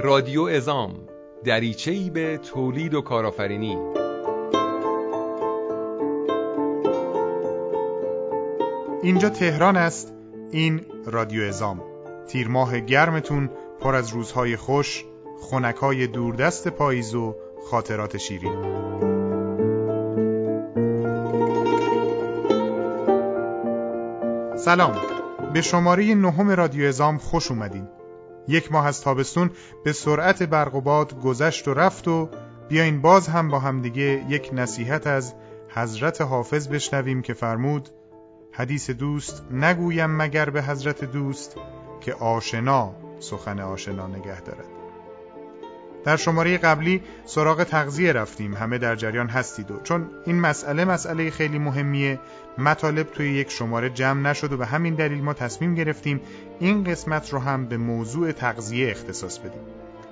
رادیو عظام، دریچه‌ای به تولید و کارآفرینی. اینجا تهران است، این رادیو عظام. تیر ماه گرمتون پر از روزهای خوش، خنکای دوردست پاییز و خاطرات شیرین. سلام، به شماره 9 رادیو عظام خوش اومدین. یک ماه از تابستون به سرعت برق و باد گذشت و رفت و بیاین باز هم با همدیگه یک نصیحت از حضرت حافظ بشنویم که فرمود: حدیث دوست نگویم مگر به حضرت دوست، که آشنا سخن آشنا نگه دارد. در شماره قبلی سراغ تغذیه رفتیم، همه در جریان هستید و چون این مسئله خیلی مهمیه، مطالب توی یک شماره جمع نشد و به همین دلیل ما تصمیم گرفتیم این قسمت رو هم به موضوع تغذیه اختصاص بدیم.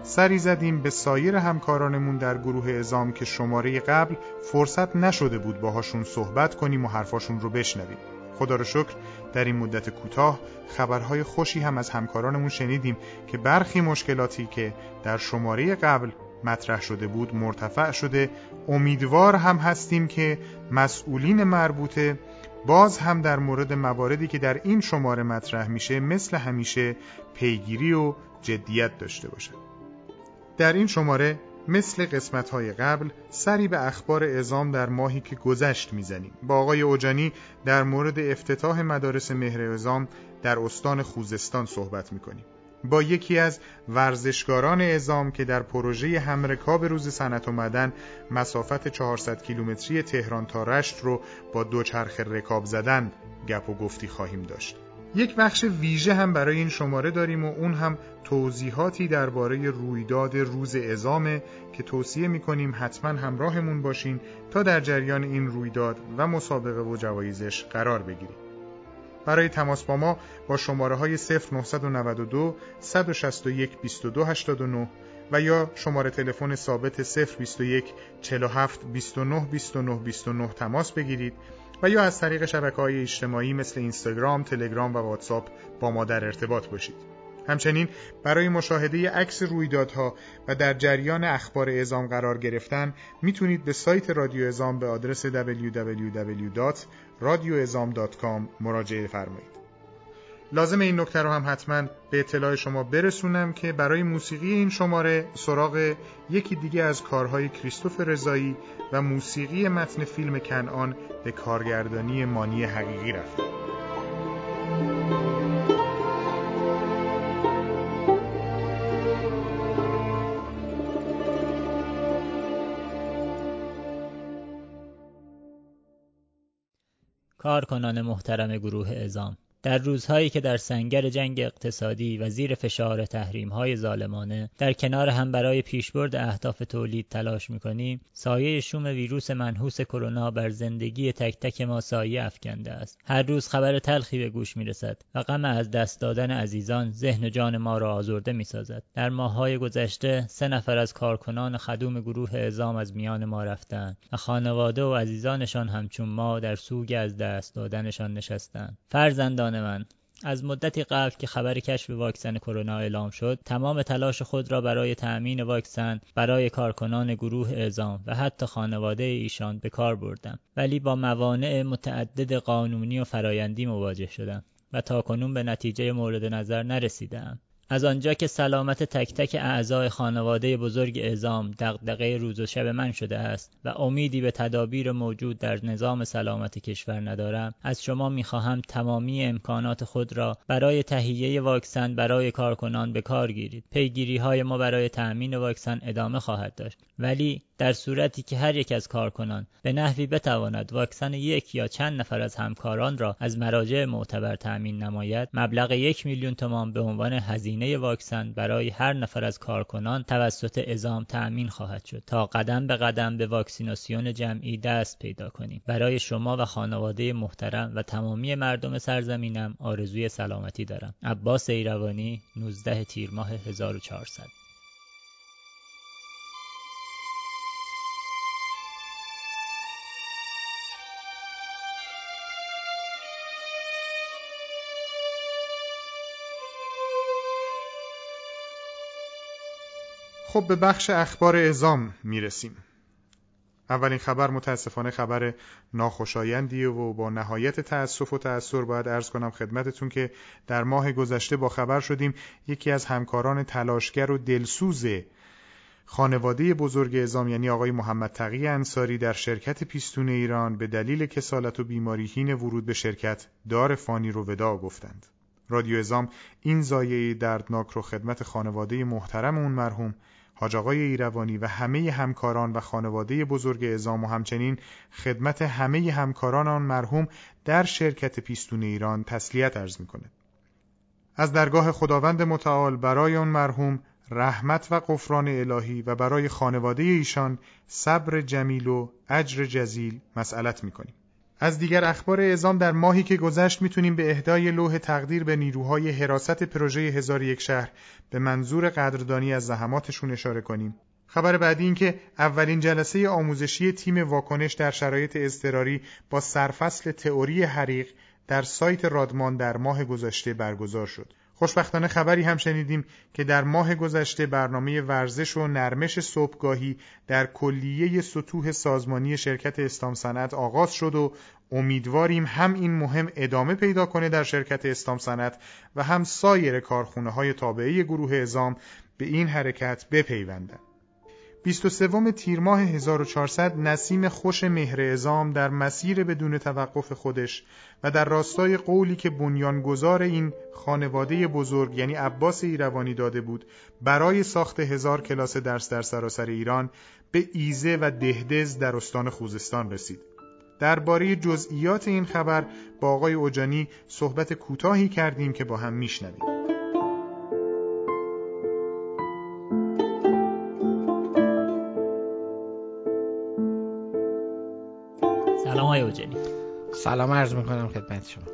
سری زدیم به سایر همکارانمون در گروه عظام که شماره قبل فرصت نشده بود باهاشون صحبت کنیم و حرفاشون رو بشنویم. خدا رو شکر در این مدت کوتاه خبرهای خوشی هم از همکارانمون شنیدیم که برخی مشکلاتی که در شماره قبل مطرح شده بود مرتفع شده. امیدوار هم هستیم که مسئولین مربوطه باز هم در مورد مواردی که در این شماره مطرح میشه مثل همیشه پیگیری و جدیت داشته باشن. در این شماره مثل قسمت‌های قبل سری به اخبار عظام در ماهی که گذشت میزنیم. با آقای اوجانی در مورد افتتاح مدارس مهرعظام در استان خوزستان صحبت میکنیم. با یکی از ورزشکاران عظام که در پروژه هم رکاب روز صنعت و معدن مسافت 400 کیلومتری تهران تا رشت رو با دوچرخه رکاب زدن گپ و گفتی خواهیم داشت. یک بخش ویژه هم برای این شماره داریم و اون هم توضیحاتی درباره رویداد روز عظامه که توصیه می‌کنیم حتما همراهمون باشین تا در جریان این رویداد و مسابقه و جوایزش قرار بگیریم. برای تماس با ما با شماره‌های 0992 161 2289 و یا شماره تلفن ثابت 021 47 29 29 29 تماس بگیرید و یا از طریق شبکه‌های اجتماعی مثل اینستاگرام، تلگرام و واتساپ با ما در ارتباط باشید. همچنین برای مشاهده عکس رویدادها و در جریان اخبار عظام قرار گرفتن میتونید به سایت رادیو عظام به آدرس www.radioazam.com مراجعه فرمایید. لازم این نکته رو هم حتما به اطلاع شما برسونم که برای موسیقی این شماره سراغ یکی دیگه از کارهای کریستوفر رضایی و موسیقی متن فیلم کنعان به کارگردانی مانی حقیقی رفت. کارکنان محترم گروه عظام، در روزهایی که در سنگر جنگ اقتصادی و زیر فشار تحریم‌های ظالمانه در کنار هم برای پیشبرد اهداف تولید تلاش می‌کنیم، سایه شوم ویروس منحوس کرونا بر زندگی تک تک ما سایه افکنده است. هر روز خبر تلخی به گوش می‌رسد و غم از دست دادن عزیزان ذهن و جان ما را آزرده می‌سازد. در ماه‌های گذشته 3 نفر از کارکنان خدوم گروه عظام از میان ما رفتند و خانواده و عزیزانشان همچون ما در سوگ از دست دادنشان نشستند. فرزندان من، از مدتی قبل که خبر کشف واکسن کرونا اعلام شد، تمام تلاش خود را برای تأمین واکسن برای کارکنان گروه عظام و حتی خانواده ایشان به کار بردم، ولی با موانع متعدد قانونی و فرایندی مواجه شدم و تاکنون به نتیجه مورد نظر نرسیدم. از آنجا که سلامت تک تک اعضای خانواده بزرگ عظام دغدغه روز و شب من شده است و امیدی به تدابیر موجود در نظام سلامت کشور ندارم، از شما می‌خواهم تمامی امکانات خود را برای تهیه واکسن برای کارکنان به کار گیرید. پیگیری‌های ما برای تأمین واکسن ادامه خواهد داشت، ولی در صورتی که هر یک از کارکنان به نحوی بتواند واکسن یک یا چند نفر از همکاران را از مراجع معتبر تأمین نماید، مبلغ 1,000,000 تومان به عنوان هزینه واکسن برای هر نفر از کارکنان توسط عظام تأمین خواهد شد تا قدم به قدم به واکسیناسیون جمعی دست پیدا کنیم. برای شما و خانواده محترم و تمامی مردم سرزمینم آرزوی سلامتی دارم. عباس ایروانی، 19 تیر ماه 1400. خب به بخش اخبار عظام میرسیم. اولین خبر متاسفانه خبر ناخوشایندیه و با نهایت تأسف و تأثر باید عرض کنم خدمتتون که در ماه گذشته با خبر شدیم یکی از همکاران تلاشگر و دلسوز خانواده بزرگ عظام یعنی آقای محمدتقی انصاری در شرکت پیستون ایران به دلیل کسالت و بیماری حین ورود به شرکت دار فانی رو وداع گفتند. رادیو عظام این زایعه دردناک رو خدمت خانواده محترم اون مرحوم حاج آقای ایروانی و همه همکاران و خانواده بزرگ عظام و همچنین خدمت همه همکاران آن مرحوم در شرکت پیستون ایران تسلیت عرض می‌کنه. از درگاه خداوند متعال برای آن مرحوم رحمت و غفران الهی و برای خانواده ایشان صبر جمیل و اجر جزیل مسئلت می‌کنیم. از دیگر اخبار اعظام در ماهی که گذشت میتونیم به اهدای لوح تقدیر به نیروهای حراست پروژه 1001 شهر به منظور قدردانی از زحماتشون اشاره کنیم. خبر بعدی این که اولین جلسه آموزشی تیم واکنش در شرایط اضطراری با سرفصل تئوری حریق در سایت رادمان در ماه گذشته برگزار شد. خوشبختانه خبری هم شنیدیم که در ماه گذشته برنامه ورزش و نرمش صبحگاهی در کلیه سطوح سازمانی شرکت استامسنت آغاز شد و امیدواریم هم این مهم ادامه پیدا کنه در شرکت استامسنت و هم سایر کارخانه‌های تابعه گروه عظام به این حرکت بپیوندند. 23 تیر ماه 1400 نسیم خوش مهرعظام در مسیر بدون توقف خودش و در راستای قولی که بنیانگذار این خانواده بزرگ یعنی عباس ایروانی داده بود برای ساخت 1000 کلاس درس در سراسر ایران به ایزه و دهدز در استان خوزستان رسید. درباره جزئیات این خبر با آقای اوجانی صحبت کوتاهی کردیم که با هم میشنویم. اوجانی. سلام عرض میکنم خدمت شما.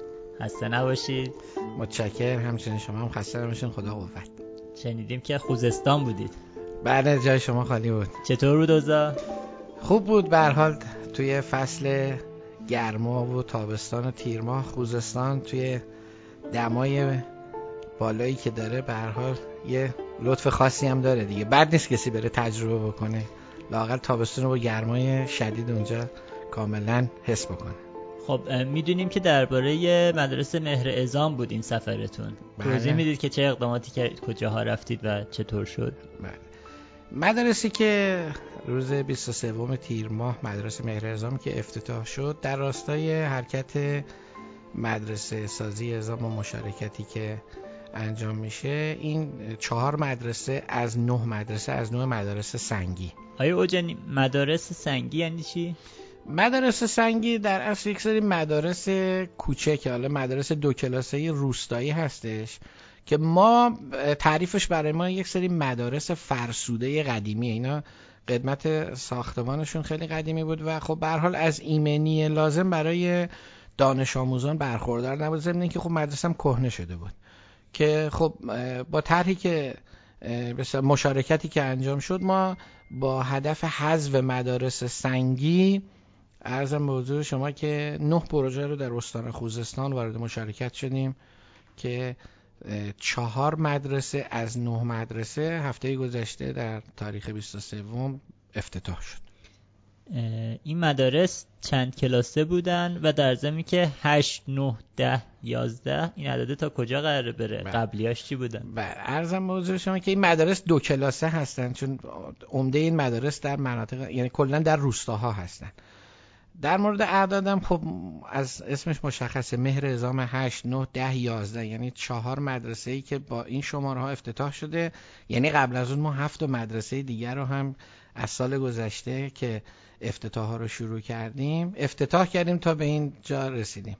خسته نباشید. متشکرم. همچنین شما هم خسته نباشید. خدا قوت. شنیدیم که خوزستان بودید. بله جای شما خالی بود. چطور بود اوضاع؟ خوب بود. به هر حال توی فصل گرما و تابستان و تیر ماه خوزستان توی دمای بالایی که داره به هر حال یه لطف خاصی هم داره دیگه. بد نیست کسی بره تجربه بکنه. لااقل تابستون با گرمای شدید اونجا کاملا حس بکنه. خب میدونیم که درباره مدرسه مهرعظام بود این سفرتون. توضیح میدید که چه اقداماتی کردید، کجاها رفتید و چطور شد؟ بله. مدرسه که روز 23 تیر ماه مدرسه مهرعظام که افتتاح شد در راستای حرکت مدرسه سازی عظام و مشارکتی که انجام میشه این 4 مدرسه از 9 مدرسه از نوع مدارس سنگی. آیا اوجانی مدارس سنگی یعنی چی؟ مدارس سنگی در اصل یک سری مدارس کوچک، حالا مدارس 2 کلاسه روستایی هستش که ما تعریفش برای ما یک سری مدارس فرسوده قدیمی. اینا قدمت ساختمانشون خیلی قدیمی بود و خب به هر حال از ایمنی لازم برای دانش آموزان برخوردار نبود، ضمن اینکه خب مدرسه هم کهنه شده بود که خب با طرحی که مثلا مشارکتی که انجام شد ما با هدف حذف مدارس سنگی عرضم به حضور شما که 9 پروژه رو در استان خوزستان وارد مشارکت شدیم که 4 مدرسه از 9 مدرسه هفته گذشته در تاریخ 23 افتتاح شد. این مدارس چند کلاسه بودن و در ضمن که 8 9 10 11 این عدد تا کجا قراره بره؟ قبلیاش چی بودن؟ عرضم به حضور شما که این مدارس 2 کلاسه هستن چون عمده این مدارس در مناطق یعنی کلا در روستاها هستن. در مورد اعدادم خب از اسمش مشخصه مهرعظام 8 9 10 11 یعنی 4 مدرسه‌ای که با این شماره ها افتتاح شده، یعنی قبل از اون ما 7 مدرسه دیگر رو هم از سال گذشته که افتتاح ها رو شروع کردیم افتتاح کردیم تا به این جا رسیدیم.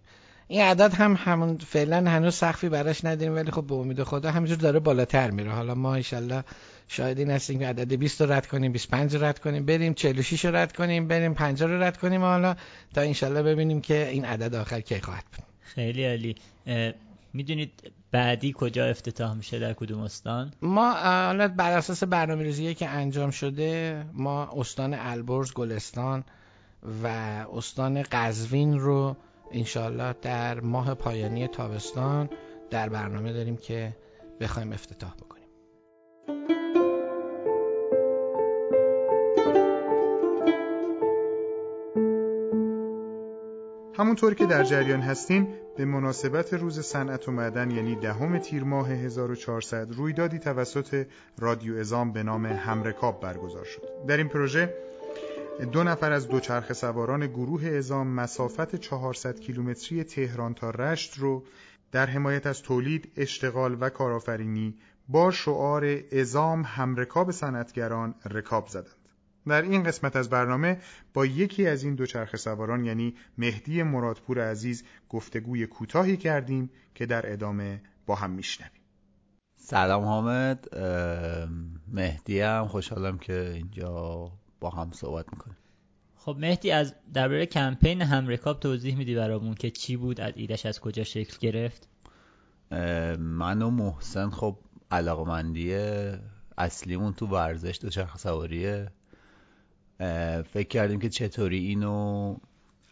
این عدد هم همون فعلا هنوز سقفی براش نداریم ولی خب به امید خدا همینجور داره بالاتر میره. حالا ما ان شاءالله شاید این هستیم که عدد 20 رو رد کنیم، 25 رو رد کنیم، بریم 46 رو رد کنیم، بریم 50 رو رد کنیم، حالا تا ان شاءالله ببینیم که این عدد آخر کی خواهد بود. خیلی عالی. میدونید بعدی کجا افتتاح میشه در کدوم استان؟ ما حالا بر اساس برنامه‌ریزی که انجام شده ما استان البرز، گلستان و استان قزوین رو انشالله در ماه پایانی تابستان در برنامه داریم که بخوایم افتتاح بکنیم. همونطور که در جریان هستین، به مناسبت روز صنعت و معدن یعنی 10 تیر ماه 1400 رویدادی توسط رادیو عظام به نام هم رکاب برگزار شد. در این پروژه 2 نفر از دوچرخه سواران گروه عظام مسافت 400 کیلومتری تهران تا رشت رو در حمایت از تولید، اشتغال و کارآفرینی با شعار عظام هم رکاب صنعتگران رکاب زدند. در این قسمت از برنامه با یکی از این دوچرخه سواران یعنی مهدی مرادپور عزیز گفتگوی کوتاهی کردیم که در ادامه با هم میشنویم. سلام حامد، مهدیم، خوشحالم که اینجا با هم صحبت میکنیم. خب مهدی، از درباره کمپین هم رکاب توضیح میدی برامون که چی بود، از ایدش از کجا شکل گرفت؟ من و محسن خب علاقمندی اصلیمون تو ورزش دوچرخه سواریه. فکر کردیم که چطوری اینو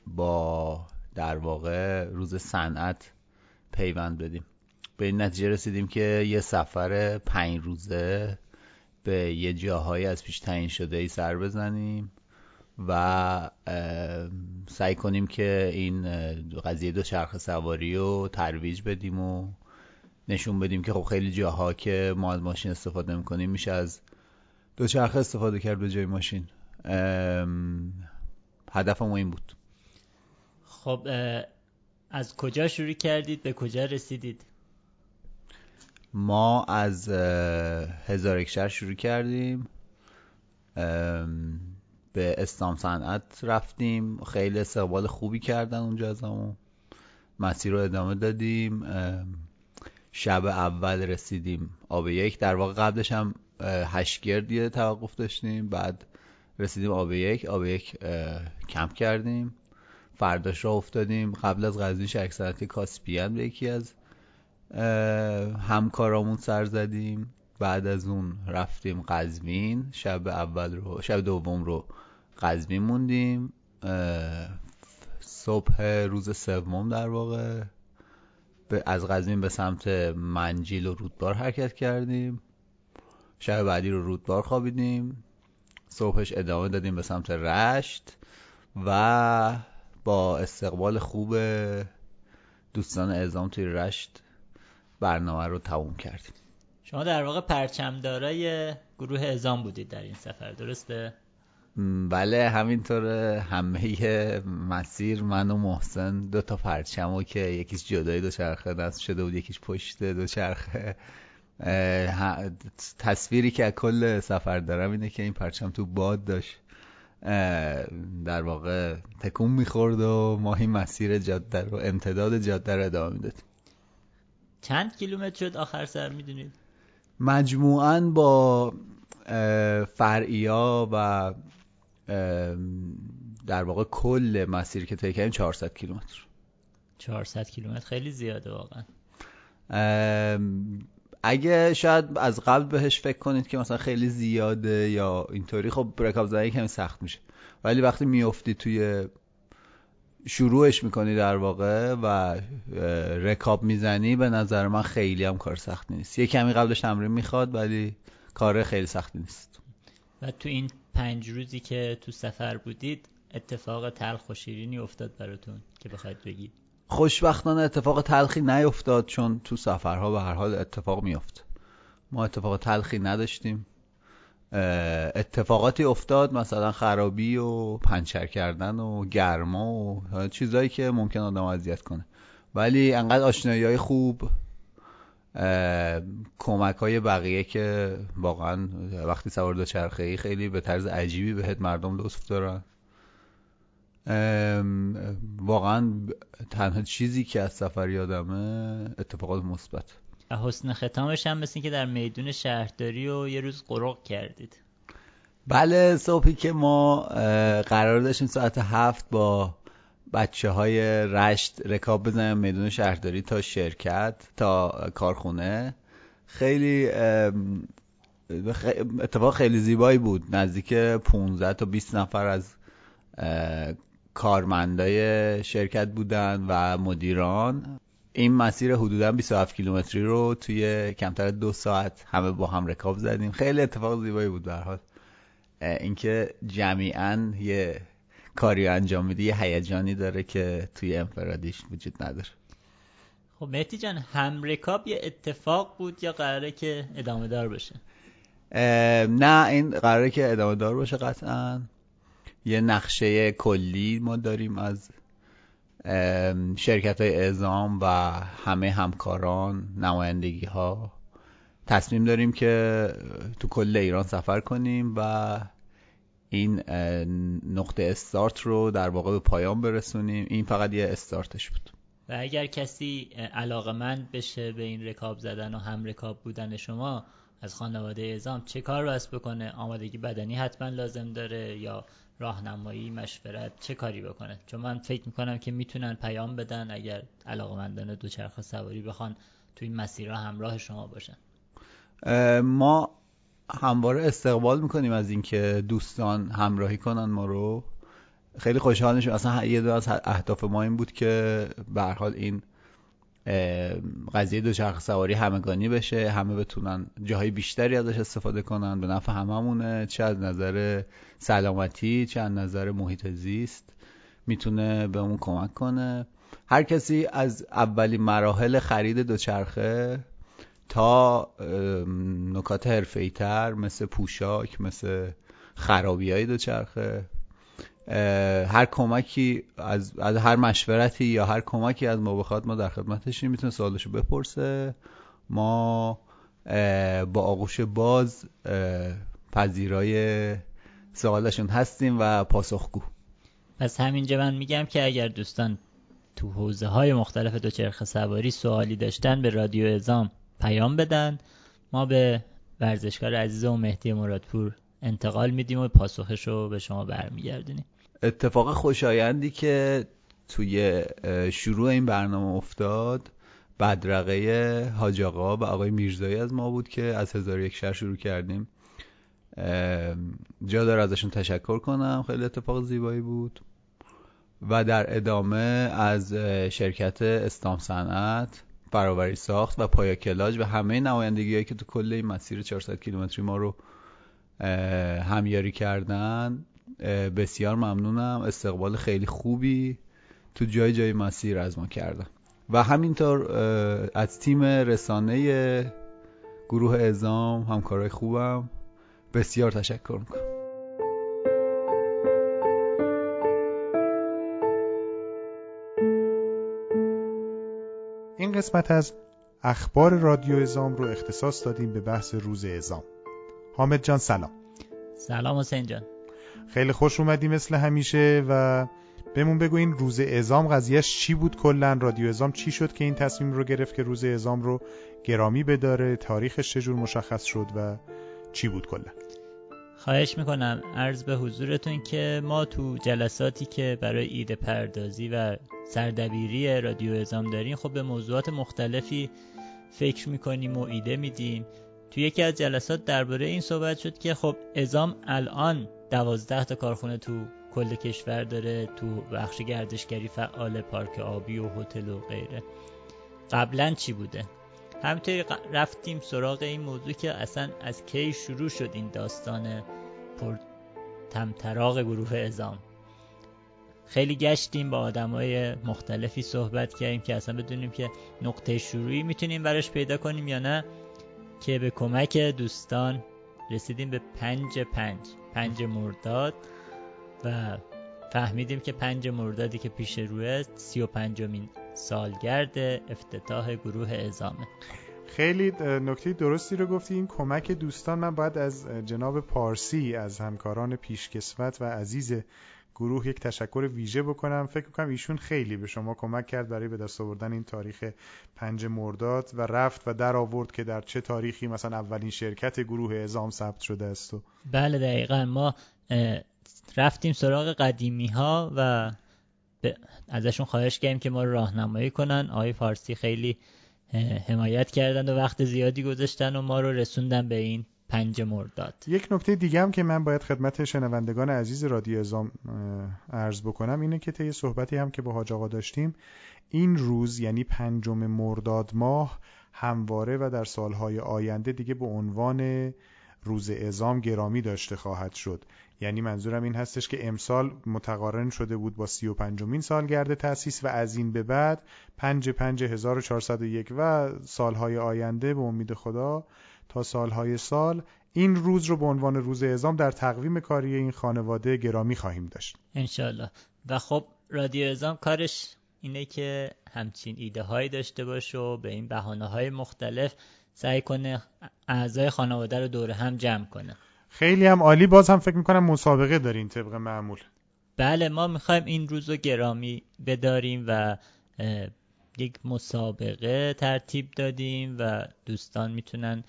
با در واقع روز صنعت پیوند بدیم. به این نتیجه رسیدیم که یه سفر 5 روزه به یه جاهایی از پیش تعیین شده‌ای سر بزنیم و سعی کنیم که این قضیه دوچرخه سواری رو ترویج بدیم و نشون بدیم که خب خیلی جاها که ما از ماشین استفاده می‌کنیم میشه از دوچرخه استفاده کرد به جای ماشین. هدفم این بود. خب از کجا شروع کردید، به کجا رسیدید؟ ما از هزارکشهر شروع کردیم، به استامسنت رفتیم، خیلی استقبال خوبی کردن اونجا ازمون، مسیر رو ادامه دادیم، شب اول رسیدیم آبه یک. در واقع قبلش هم 8 گردیه توقف داشتیم، بعد رسیدیم آب یک کمپ کردیم، فرداش را افتادیم. قبل از قضیش اکثرت کاسپیان به یکی از همکارامون سر زدیم، بعد از اون رفتیم قزوین، شب دوم رو قزوین موندیم. صبح روز سوم در واقع از قزوین به سمت منجیل و رودبار حرکت کردیم، شب بعدی رو رودبار خوابیدیم، صبحش ادامه دادیم به سمت رشت و با استقبال خوب دوستان عظام توی رشت برنامه رو تموم کردیم. شما در واقع پرچمدارای گروه عظام بودید در این سفر، درسته؟ بله همینطوره. همه مسیر من و محسن 2 تا پرچمو که یکیش جدای دوچرخه دست شده بود، یکیش پشت دوچرخه. تصویری که کل سفر دارم اینه که این پرچم تو باد داشت در واقع تکون میخورد و ما این مسیر جاده رو، امتداد جاده رو ادامه میدادیم. چند کیلومتر شد آخر سر میدونید؟ مجموعاً با فرعیا و در واقع کل مسیر که طی کردیم 400 کیلومتر. 400 کیلومتر خیلی زیاده واقعا. اگه شاید از قبل بهش فکر کنید که مثلا خیلی زیاده یا اینطوری، خب رکاب زدن کمی سخت میشه، ولی وقتی میافتی توی شروعش میکنی در واقع و رکاب میزنی، به نظر من خیلی هم کار سخت نیست. یه کمی قبلش تمرین میخواد ولی کار خیلی سخت نیست. و تو این 5 روزی که تو سفر بودید اتفاق تلخ و شیرینی افتاد براتون که بخواید بگید؟ خوشبختانه اتفاق تلخی نیفتاد، چون تو سفرها به هر حال اتفاق میافت. ما اتفاق تلخی نداشتیم. اتفاقاتی افتاد، مثلا خرابی و پنچر کردن و گرما و چیزایی که ممکن آدم اذیت کنه، ولی انقدر آشنایی‌های خوب، کمک‌های بقیه که واقعا وقتی سوار دوچرخه‌ای خیلی به طرز عجیبی بهت مردم لطف دارن. واقعا تنها چیزی که از سفر یادمه اتفاقات مثبت. حسن ختامش هم مثل که در میدون شهرداری و یه روز قرق کردید. بله، صبحی که ما قرار داشتیم ساعت 7 با بچه های رشت رکاب بزنیم میدون شهرداری تا شرکت، تا کارخونه، خیلی اتفاق خیلی زیبایی بود. نزدیک 15 تا 20 نفر از کارمندای شرکت بودن و مدیران. این مسیر حدوداً 27 کیلومتری رو توی کمتر از 2 ساعت همه با هم رکاب زدیم. خیلی اتفاق زیبایی بود. به هر حال اینکه جمیعاً یه کاری انجام میده یه هیجانی داره که توی انفرادیش وجود نداره. خب مهدی جان، هم رکاب یه اتفاق بود یا قراره که ادامه دار باشه؟ نه، این قراره که ادامه دار باشه قطعا. یه نقشه کلی ما داریم از شرکت های عظام و همه همکاران، نمایندگی ها، تصمیم داریم که تو کل ایران سفر کنیم و این نقطه استارت رو در واقع به پایان برسونیم. این فقط یه استارتش بود. و اگر کسی علاقمند بشه به این رکاب زدن و هم رکاب بودن شما از خانواده عظام، چه کار راست بکنه؟ آمادگی بدنی حتما لازم داره یا راهنمایی، مشورت، چه کاری بکنه؟ چون من فکر میکنم که میتونن پیام بدن اگر علاقمندان دوچرخه سواری بخوان توی این مسیرها همراه شما باشن. ما همواره استقبال میکنیم از اینکه دوستان همراهی کنن ما رو. خیلی خوشحال میشیم. اصلا یه دو از اهداف ما این بود که به هر حال این قضیه دوچرخه سواری همگانی بشه، همه بتونن جاهای بیشتری ازش استفاده کنن، به نفع هممونه، چه از نظر سلامتی چه از نظر محیط زیست میتونه به اون کمک کنه. هر کسی از اولین مراحل خرید دوچرخه تا نکات حرفه‌ای‌تر مثل پوشاک، مثل خرابی‌های دوچرخه، هر کمکی از هر مشورتی یا هر کمکی از ما بخواد ما در خدمتشیم. میتونه سوالشو بپرسه، ما با آغوش باز پذیرای سوالشون هستیم و پاسخگو. پس همینجا من میگم که اگر دوستان تو حوزه های مختلف دوچرخه سواری سوالی داشتن به رادیو عظام پیام بدن، ما به ورزشکار عزیز و مهدی مرادپور انتقال میدیم و پاسخش رو به شما برمیگردونیم. اتفاق خوشایندی که توی شروع این برنامه افتاد، بدرقه حاج آقا و آقای میرزایی از ما بود که از 1001 شهر شروع کردیم. جا داره ازشون تشکر کنم، خیلی اتفاق زیبایی بود. و در ادامه از شرکت استامسنت برابری ساخت و پایا کلاج و همه نمایندگی‌هایی که تو کل این مسیر 400 کیلومتری ما رو همیاری کردن. بسیار ممنونم، استقبال خیلی خوبی تو جای جای مسیر از ما کردن و همینطور از تیم رسانه گروه عظام، همکارای خوبم، بسیار تشکر میکنم. این قسمت از اخبار رادیو عظام رو اختصاص دادیم به بحث روز عظام. حامد جان سلام. سلام حسین جان، خیلی خوش اومدی مثل همیشه و بهمون بگو این روز عظام قضیهش چی بود؟ کلا رادیو عظام چی شد که این تصمیم رو گرفت که روز عظام رو گرامی بداره؟ تاریخش چجور مشخص شد و چی بود کلا؟ خواهش میکنم. عرض به حضورتون که ما تو جلساتی که برای ایده پردازی و سردبیری رادیو عظام داریم، خب به موضوعات مختلفی فکر میکنیم و ایده میدیم. توی یکی از جلسات درباره این صحبت شد که خب عظام الان 12 تا کارخونه تو کل کشور داره، تو بخش گردشگری فعال، پارک آبی و هتل و غیره. قبلا چی بوده؟ همینطوری رفتیم سراغ این موضوع که اصلا از کی شروع شد این داستان پر تمطراق گروه عظام. خیلی گشتیم، با آدمای مختلفی صحبت کردیم که اصلا بدونیم که نقطه شروعی میتونیم براش پیدا کنیم یا نه، که به کمک دوستان رسیدیم به 5 مرداد و فهمیدیم که 5 مردادی که پیش روه 35مین سالگرد افتتاح گروه عظامه. خیلی نکته درستی رو گفتی، این کمک دوستان. من باید از جناب پارسی، از همکاران پیشکسوت و عزیز گروه، یک تشکر ویژه بکنم. فکر می‌کنم ایشون خیلی به شما کمک کرد برای به دست آوردن این تاریخ 5 مرداد و رفت و در آورد که در چه تاریخی مثلا اولین شرکت گروه عظام ثبت شده است. بله دقیقاً، ما رفتیم سراغ قدیمی‌ها و ازشون خواهش کردیم که ما رو راهنمایی کنن. آقای فارسی خیلی حمایت کردند و وقت زیادی گذاشتن و ما رو رسوندن به این 5 مرداد. یک نکته دیگه هم که من باید خدمت شنوندگان عزیز رادیو عظام عرض بکنم اینه که طی صحبتی هم که با حاج آقا داشتیم، این روز یعنی 5 مرداد ماه همواره و در سالهای آینده دیگه به عنوان روز اعزام گرامی داشته خواهد شد. یعنی منظورم این هستش که امسال متقارن شده بود با 35مین سالگرد تأسیس و از این به بعد 5/5/1401 و سالهای آینده به امید خدا تا سالهای سال این روز رو به عنوان روز اعزام در تقویم کاری این خانواده گرامی خواهیم داشت انشالله. و خب رادیو عظام کارش اینه که همچین ایده هایی داشته باشه و به این بهانه های مختلف سعی کنه اعضای خانواده رو دور هم جمع کنه. خیلی هم عالی. باز هم فکر میکنم مسابقه دارین طبق معمول؟ بله، ما میخوایم این روز رو گرامی بداریم و یک مسابقه ترتیب دادیم و دوستان میتونن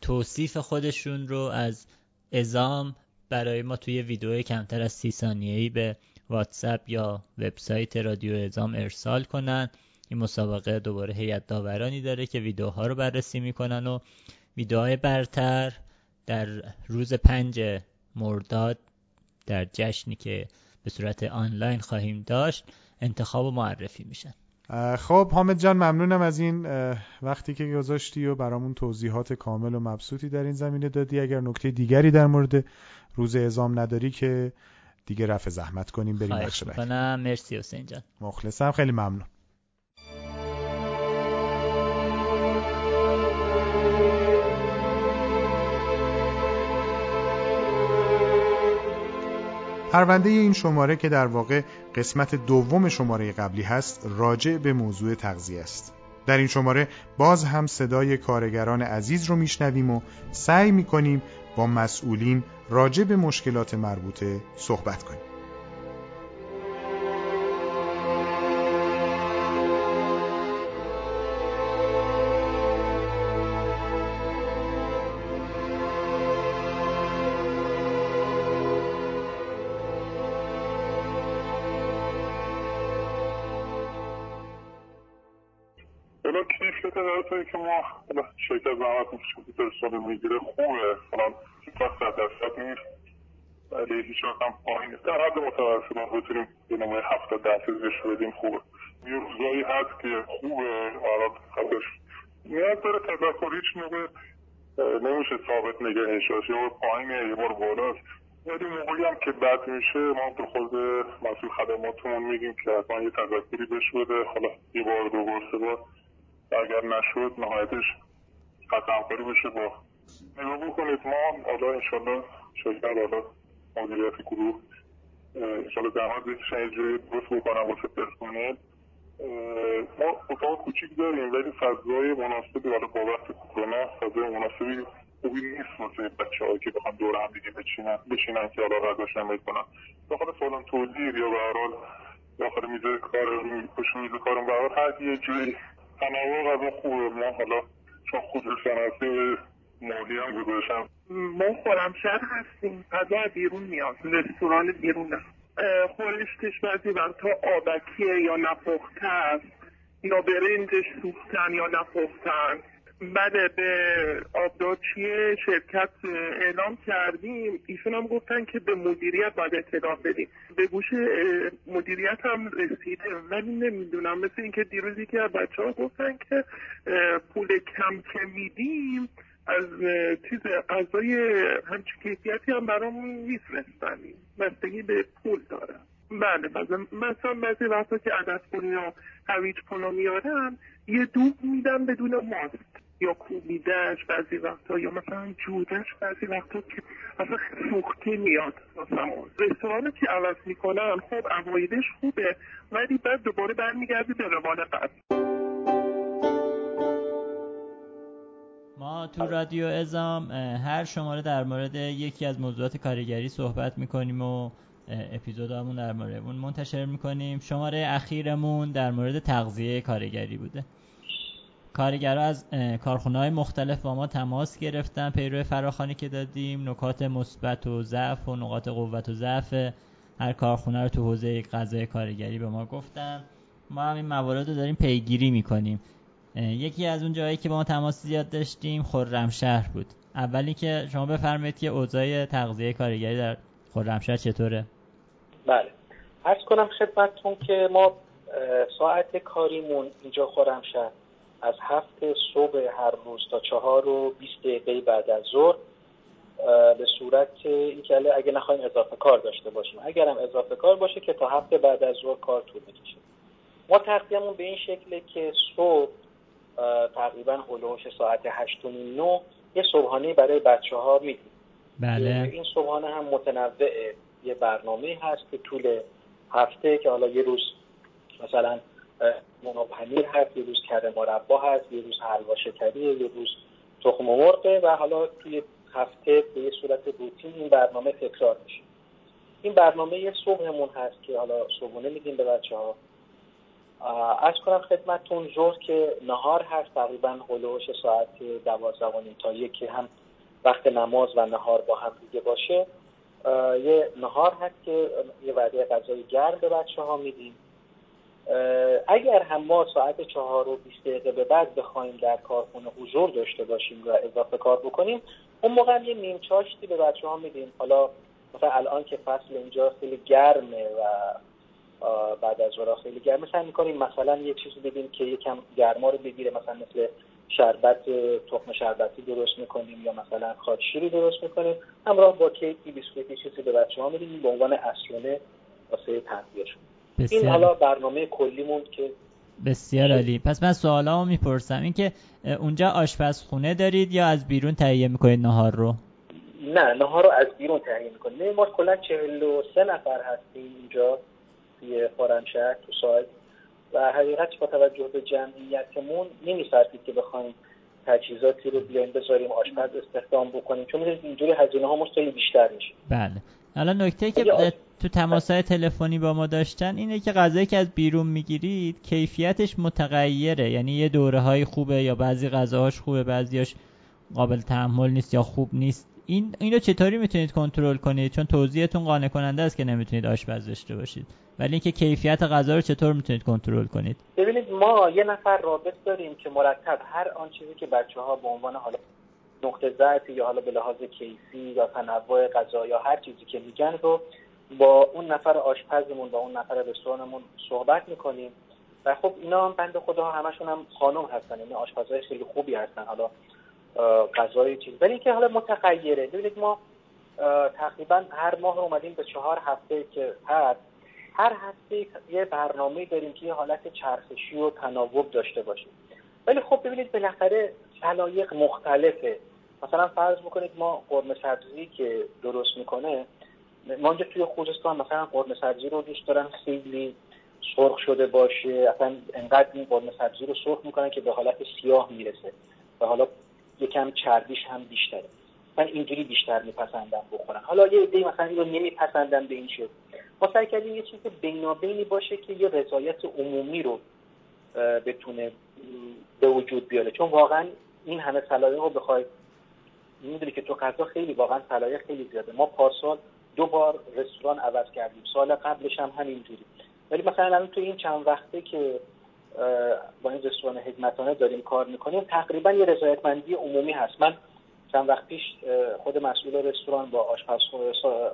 توصیف خودشون رو از عظام برای ما توی ویدیو کمتر از 30 ثانیه‌ای به واتساپ یا وبسایت رادیو عظام ارسال کنن. این مسابقه دوباره هیئت داورانی داره که ویدیوها رو بررسی میکنن و ویدیوهای برتر در روز 5 مرداد در جشنی که به صورت آنلاین خواهیم داشت انتخاب و معرفی میشن. خب حامد جان، ممنونم از این وقتی که گذاشتی و برامون توضیحات کامل و مبسوطی در این زمینه دادی. اگر نکته دیگری در مورد روز اعزام نداری که دیگه رفع زحمت کنیم بریم بخش بعدی. خواهش می‌کنم. مرسی حسین جان. مخلصم، خیلی ممنون. پرونده این شماره که در واقع قسمت دوم شماره قبلی هست راجع به موضوع تغذیه است. در این شماره باز هم صدای کارگران عزیز رو میشنویم و سعی میکنیم با مسئولین راجع به مشکلات مربوطه صحبت کنیم. که ما شرکت زحمت میکشه پرسنل میگیره خوبه فلان فقط درصد نیست ولی هیچ وقت هم پایین نیست. در حد متوسط ما بتونیم به نمای 70% بهش بدیم خوبه. یه روزایی هست که خوبه آراد خودش نیاز داره تداخل هیچ موقع نمیشه ثابت نگهش داشت، یه پایینه یه بار بالاست. ولی موقعی هم که بد میشه ما به خود مسئول خدماتمون میگیم که حتما یه تذکری بهش بده، حالا یه بار دو بار سه بار اگر نشود نهایتش قطع‌کاری بشه. با نگاه بکنید ما حالا انشالله شرکت حالا مدیریت گروه انشالله زحمت بکشن یه جوری درست بکنم واسه پرسنل. ما اتاق کوچیک داریم ولی فضای مناسبی حالا با وقت کرونا فضای مناسبی خوبی نیست واسه بچه‌هایی که بخوام دور هم دیگه بچینن که حالا غذاشون بکنن داخل سالن تولید یا به هر حال داخل میز کار پشت میز کارم به هر حال یه جوری تنوع غذا خوبه. ما حالا چون خود صنعتی مالی هم گذاشتم، ما خرمشهر هستیم، غذا بیرون میاد، رستوران بیرونه، خورش کشپزی تا آبکیه یا نپخته است یا برنجش سوختن یا نپختن. بله به آبدارچیه شرکت اعلام کردیم، ایشون هم گفتن که به مدیریت باید اطلاع بدیم، به گوش مدیریت هم رسیده ولی نمیدونم مثل اینکه دیروزی که بچه ها گفتن که پول کم که میدیم از چیز غذای همچین کیفیتی هم برامون میفرستنیم، بستگی به پول داره. بله مثلا بعضی وقتا که عدس پلو یا هویج پلو میارن یه دوب میدم بدون ماست یا کوبیدهش بعضی وقتا یا مثلا جودش بعضی وقتا که اصلا سوخته میاد. رستورانی که عوض میکنن خب اوایلش خوبه ولی بعد دوباره برمیگردی به روال قبلی. ما تو رادیو عظام هر شماره در مورد یکی از موضوعات کارگری صحبت میکنیم و اپیزودامون در مورد اون منتشر میکنیم. شماره اخیرمون در مورد تغذیه کارگری بوده. کارگرها از کارخونه‌های مختلف با ما تماس گرفتن پیرو فراخوانی که دادیم، نکات مثبت و ضعف و نقاط قوت و ضعف هر کارخونه رو تو حوزه غذای کارگری به ما گفتن. ما هم این موارد رو داریم پیگیری میکنیم. یکی از اون جایی که با ما تماس زیاد داشتیم خرمشهر بود. اولی که شما بفرمایید که اوضاع تغذیه کارگری در خرمشهر چطوره؟ بله عرض کنم خدمتتون که ما ساعت کاریمون اینجا خرمشهر از 7 صبح هر روز تا 4 و 20 دقیقه بعد از ظهر به صورت اینکه اگه نخوایم اضافه کار داشته باشیم، اگر هم اضافه کار باشه که تا هفته بعد از ظهر کار طول می‌کشه. ما تقریبا به این شکله که صبح تقریبا هولوش ساعت 8:30 یه صبحانه برای بچه‌ها میدیم. بله. این صبحانه هم متنوعه، یه برنامه هست که طول هفته که حالا یه روز مثلا نون و پنیر هست، یه روز کره مربا هست، یه روز حلوا شکریه، یه روز تخم مرغ، و حالا توی هفته به یه صورت روتین این برنامه تکرار میشه. این برنامه یه صبحمون هست که حالا صبحونه میدیم به بچه‌ها. عرض کنم خدمتتون ظهر که نهار هست، تقریبا هولوش ساعت 12:30 تا 1 که هم وقت نماز و نهار با هم دیگه باشه، یه نهار هست که یه وعده غذای گرم به بچه‌ها میدیم. اگر هم ما ساعت 4:20 به بعد بخوایم در کارخونه حضور داشته باشیم و اضافه کار بکنیم، اون موقع هم یه نیم چاشتی به بچه‌ها میدیم. حالا مثلا الان که فصل اینجا خیلی گرمه و بعد از ظهر خیلی گرمه، سعی می‌کنیم مثلا یه چیزی بدیم که یکم گرما رو بگیره، مثلا مثل شربت تخم شربتی درست می‌کنیم یا مثلا خاکشیری درست می‌کنیم، همراه با کیکی بیسکویتی چیزی به بچه‌ها میدیم به عنوان عصرانه واسه تغذیه‌شون. این حالا برنامه کلیمون که بسیار عالی. پس من سوالامو میپرسم، این که اونجا آشپزخونه دارید یا از بیرون تهیه میکنید نهار رو؟ نه، نهار رو از بیرون تهیه میکنیم. ما کلا 43 نفر هستیم اینجا توی خرمشهر تو سایت، و حقیقت با توجه به جمعیتمون نمی‌صرفید که بخوایم تجهیزاتی رو بیاین بذاریم آشپز استخدام بکنیم، چون اینجوری هزینه‌ها مشتری بیشتر میشه. بله. الان نکته که تو تماس‌های تلفنی با ما داشتن اینه که غذایی که از بیرون میگیرید کیفیتش متغیره، یعنی یه دوره‌های خوبه یا بعضی غذاهاش خوبه، بعضیاش قابل تحمل نیست یا خوب نیست. اینو چطوری میتونید کنترل کنید؟ چون توضیحتون قانع کننده است که نمیتونید آشپز داشته باشید، ولی اینکه کیفیت غذا رو چطور میتونید کنترل کنید؟ ببینید ما یه نفر رابط داریم که مرتب هر آن چیزی که بچه‌ها به عنوان حالا نقطه ضعف یا حالا به لحاظ کیفی یا تنوع غذا یا هر چیزی که میگن رو با اون نفر آشپزمون با اون نفر رستورانمون صحبت میکنیم. و خب اینا هم بنده خدا همشون هم خانم هستن، یعنی آشپزای خیلی خوبی هستن، حالا غذای چیز، ولی که حالا متغیره. ببینید ما تقریبا هر ماه اومدیم به 4 هفته که هر هفته یه برنامه داریم که یه حالت چرخشی و تناوب داشته باشیم. ولی خب ببینید بالاخره علایق مختلفه. مثلا فرض بکنید ما قرمه سبزی که درست میکنه، ما اینجا توی خوزستان مثلا قرمه سبزی رو دوست دارن خیلی سرخ شده باشه، اصلا انقدر این قرمه سبزی رو سرخ میکنن که به حالت سیاه میرسه و حالا یکم چربیش هم بیشتره، من اینجوری بیشتر میپسندم بخورن. حالا یه عده‌ای مثلا اینو نمیپسندن به این شکل. ما سعی کردیم یه چیز بینابینی باشه که یه رضایت عمومی رو بتونه به وجود بیاره، چون واقعا این همه صلاحیت رو بخوای میدونی که تو غذا خیلی واقعا صلاحیت خیلی زیاده. ما پارسال 2 بار رستوران عوض کردیم، سال قبلش هم همینجوری. ولی مثلا الان تو این چند وقته که با این رستوران خدمتانه داریم کار میکنیم، تقریبا یه رضایتمندی عمومی هست. من چند وقت پیش خود مسئول رستوران با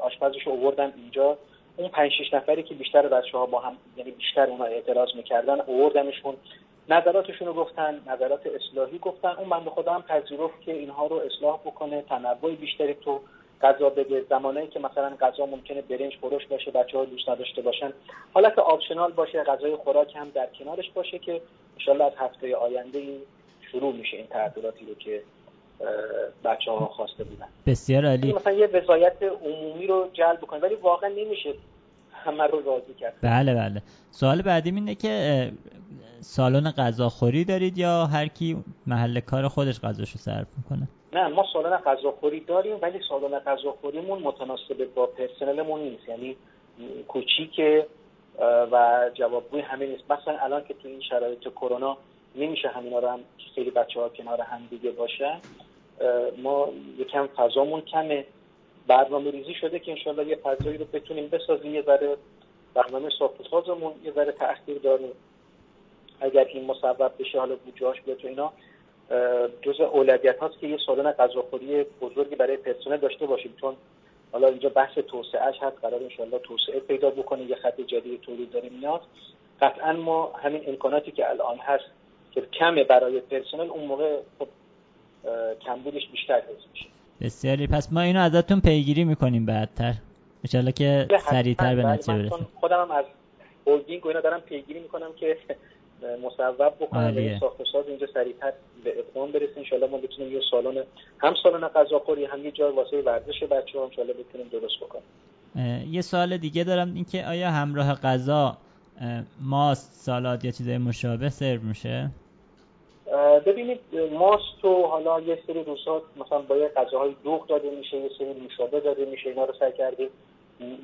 آشپزش رو آوردم اینجا، اون 5-6 نفری که بیشتر بچه‌ها با هم، یعنی بیشتر اونها اعتراض میکردن، آوردمشون، نظراتشون رو گفتن، نظرات اصلاحی گفتن. اون بنده خدا هم پذیرفت که اینها رو اصلاح بکنه، تنوع بیشتری تو غذا بده. زمانی که مثلا غذا ممکنه برنج خورش باشه، بچه‌ها دوست نداشته باشن، حالا که آپشنال باشه، غذای خوراک هم در کنارش باشه، که ان شاءالله از هفته آینده شروع میشه این تعدیلاتی رو که بچه‌ها خواسته بودن. بسیار عالی. مثلا یه وضایت عمومی رو جلب کنه، ولی واقعا نمیشه همه رو راضی کرد. بله بله. سوال بعدیم اینه که سالن غذاخوری دارید یا هر کی محل کار خودش غذاشو صرف میکنه؟ نه، ما سالن غذاخوری داریم، ولی سالن غذاخوریمون متناسب با پرسنلمون نیست، یعنی کوچیکه و جوابگوی همه نیست. مثلا الان که تو این شرایط کرونا نمیشه همینا رو هم خیلی بچه‌ها کنار هم دیگه باشن، ما یکم فضامون کمه. برنامه ریزی شده که انشالله یه فضایی رو بتونیم بسازیم. یه ذره برنامه ساخت و سازمون یه ذره تأخیر داره، اگر این مصوب بشه حالا بودجه‌اش بیاد تو اینا، جزء اولویت هاست که یه سالن غذاخوری بزرگی برای پرسنل داشته باشیم، چون حالا اینجا بحث توسعه‌اش هست، قرار انشالله توسعه پیدا بکنه، یه خط جدید تولید داره میاد. قطعاً ما همین امکاناتی که الان هست که کمه برای پرسنل، اون موقع خب کمبودش بیشتر میشه. بسیاری. پس ما اینو ازتون پیگیری میکنیم بعدتر ان شاءالله که سریعتر به نتیجه برسیم. خودم هم از هولدینگ و اینا دارم پیگیری میکنم که مصوب بکنم به ساخت‌وساز اینجا سریعتر به اقدام برسیم. ان شاءالله ما بتونیم یه سالن، هم سالن غذاخوری، هم یه جای واسه ورزش بچه‌ها ان شاءالله بتونیم درست بکنیم. یه سوال دیگه دارم، این که آیا همراه غذا ماست، سالاد یا چیزای مشابه سرو میشه؟ ببینید ماست و حالا یه سری روزها مثلا با یه غذاهای دوغ داده میشه، یه سری مشابه داده میشه، اینا رو سعی کردیم